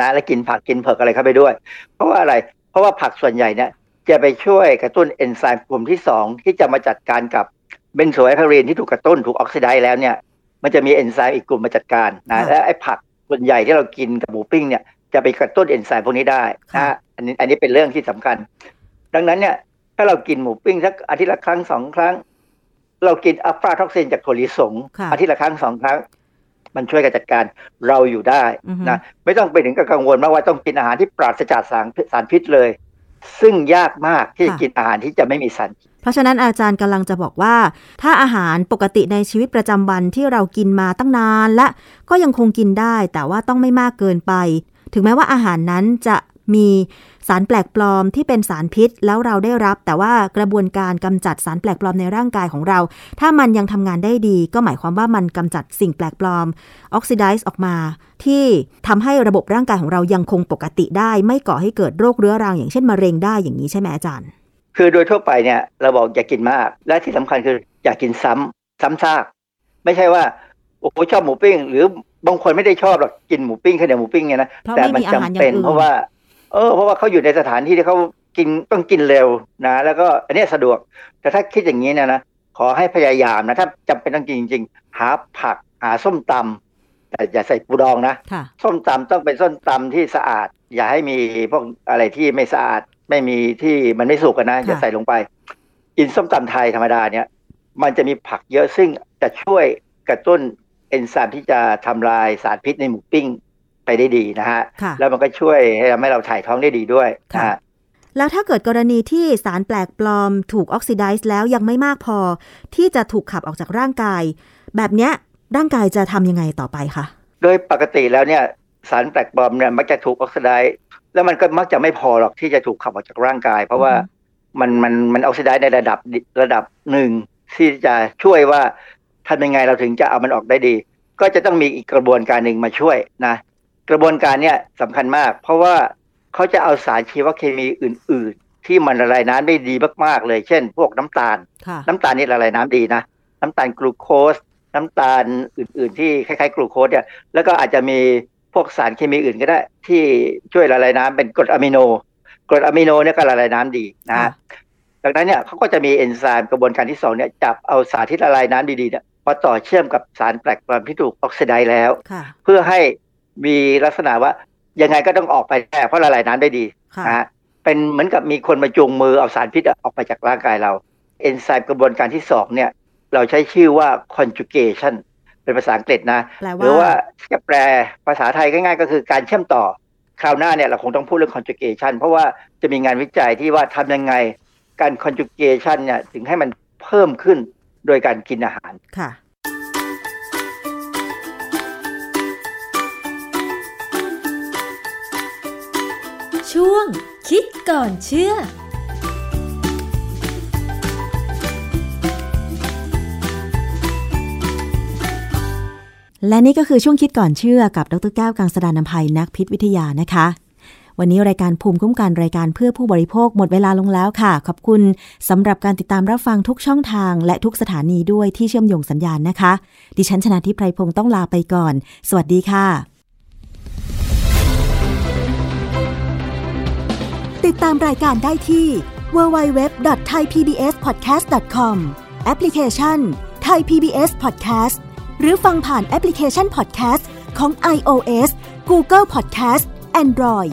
นะและกินผักกินเผือกอะไรเข้าไปด้วยเพราะว่าอะไรเพราะว่าผักส่วนใหญ่เนี่ยจะไปช่วยกระตุ้นเอนไซม์กลุ่มที่2ที่จะมาจัดการกับเบนโซไอพารีนที่ถูกกระตุ้นถูกออกซิไดซ์แล้วเนี่ยมันจะมีเอนไซม์อีกกลุ่มมาจัดการนะและไอ้ผักส่วนใหญ่ที่เรากินกับหมูปิ้งเนี่ยจะไปกระตุ้นเอนไซม์พวกนี้ได้นะอันนี้เป็นเรื่องที่สำคัญดังนั้นเนี่ยถ้าเรากินหมูปิ้งสักอาทิตย์ละครั้ง2ครั้งเรากินอัลฟาท็อกซินจากถั่วลิสงอาทิตย์ละครั้ง2ครั้งมันช่วยกันจัดการเราอยู่ได้นะไม่ต้องไปถึงกับกังวลมากว่าต้องกินอาหารที่ปราศจากสารพิษเลยซึ่งยากมากที่จะกินอาหารที่จะไม่มีสารเพราะฉะนั้นอาจารย์กำลังจะบอกว่าถ้าอาหารปกติในชีวิตประจำวันที่เรากินมาตั้งนานและก็ยังคงกินได้แต่ว่าต้องไม่มากเกินไปถึงแม้ว่าอาหารนั้นจะมีสารแปลกปลอมที่เป็นสารพิษแล้วเราได้รับแต่ว่ากระบวนการกำจัดสารแปลกปลอมในร่างกายของเราถ้ามันยังทำงานได้ดีก็หมายความว่ามันกำจัดสิ่งแปลกปลอมออกซิไดซ์ออกมาที่ทำให้ระบบร่างกายของเรายังคงปกติได้ไม่ก่อให้เกิดโรคเรื้อรังอย่างเช่นมะเร็งได้อย่างนี้ใช่ไหมอาจารย์คือโดยทั่วไปเนี่ยเราบอกอย่ากินมากและที่สำคัญคืออย่ากินซ้ำซากไม่ใช่ว่าโอ้โหชอบหมูปิ้งหรือบางคนไม่ได้ชอบหรอกกินหมูปิ้งแค่เดี๋ยวหมูปิ้งเนี่ยนะแต่มันจำเป็นเพราะว่าเขาอยู่ในสถานที่ที่เขากินต้องกินเร็วนะแล้วก็อันนี้สะดวกแต่ถ้าคิดอย่างนี้เนี่ยนะขอให้พยายามนะถ้าจำเป็นต้องกินจริงๆหาผักหาส้มตำแต่อย่าใส่ปูดองนะส้มตำต้องเป็นส้มตำที่สะอาดอย่าให้มีพวกอะไรที่ไม่สะอาดไม่มีที่มันไม่สุกนะอย่าใส่ลงไปกินส้มตำไทยธรรมดาเนี่ยมันจะมีผักเยอะซึ่งจะช่วยกระตุ้นเอนไซม์ที่จะทำลายสารพิษในหมูปิ้งไปได้ดีนะฮะแล้วมันก็ช่วยให้เราถ่ายท้องได้ดีด้วยค่ะแล้วถ้าเกิดกรณีที่สารแปลกปลอมถูกออกซิไดซ์แล้วยังไม่มากพอที่จะถูกขับออกจากร่างกายแบบเนี้ยร่างกายจะทำยังไงต่อไปคะโดยปกติแล้วเนี่ยสารแปลกปลอมเนี่ยมักจะถูกออกซิไดซ์แล้วมันก็มักจะไม่พอหรอกที่จะถูกขับออกจากร่างกายเพราะว่ามันออกซิไดซ์ในระดับหนึ่งที่จะช่วยว่าทำยังไงเราถึงจะเอามันออกได้ดีก็จะต้องมีอีกกระบวนการหนึ่งมาช่วยนะกระบวนการเนี้ยสำคัญมากเพราะว่าเขาจะเอาสารชีวเคมีอื่นๆที่มันละลายน้ำได้ดีมากๆเลยเช่นพวกน้ำตาลนี่ละลายน้ำดีนะน้ำตาลกลูโคสน้ำตาลอื่นๆที่คล้ายๆกลูโคสเนี่ยแล้วก็อาจจะมีพวกสารเคมีอื่นก็ได้ที่ช่วยละลายน้ำเป็นกรดอะมิโนเนี่ยก็ละลายน้ำดีนะดังนั้นเนี่ยเขาก็จะมีเอนไซม์กระบวนการที่2เนี่ยจับเอาสารที่ละลายน้ำดีๆเนี่ยพอต่อเชื่อมกับสารแปลกปลอมที่ถูกออกซิไดซ์แล้วเพื่อให้มีลักษณะว่ายังไงก็ต้องออกไปได้เพราะละลายน้ำได้ดีนะฮะเป็นเหมือนกับมีคนมาจูงมือเอาสารพิษออกไปจากร่างกายเราเอนไซม์กระบวนการที่2เนี่ยเราใช้ชื่อว่า conjugation เป็นภาษาอังกฤษนะหรือว่าจะแปลภาษาไทยง่ายๆก็คือการเชื่อมต่อคราวหน้าเนี่ยเราคงต้องพูดเรื่อง conjugation เพราะว่าจะมีงานวิจัยที่ว่าทำยังไงการ conjugation เนี่ยถึงให้มันเพิ่มขึ้น โดยการกินอาหารค่ะช่วงคิดก่อนเชื่อและนี่ก็คือช่วงคิดก่อนเชื่อกับดร.แก้ว กังสดาลอำไพนักพิษวิทยานะคะวันนี้รายการภูมิคุ้มกันรายการเพื่อผู้บริโภคหมดเวลาลงแล้วค่ะขอบคุณสำหรับการติดตามรับฟังทุกช่องทางและทุกสถานีด้วยที่เชื่อมโยงสัญญาณนะคะดิฉันชนาธิไพพงศ์ต้องลาไปก่อนสวัสดีค่ะติดตามรายการได้ที่ www.thaipbspodcast.com แอปพลิเคชัน Thai PBS Podcast หรือฟังผ่านแอปพลิเคชัน Podcast ของ iOS Google Podcast Android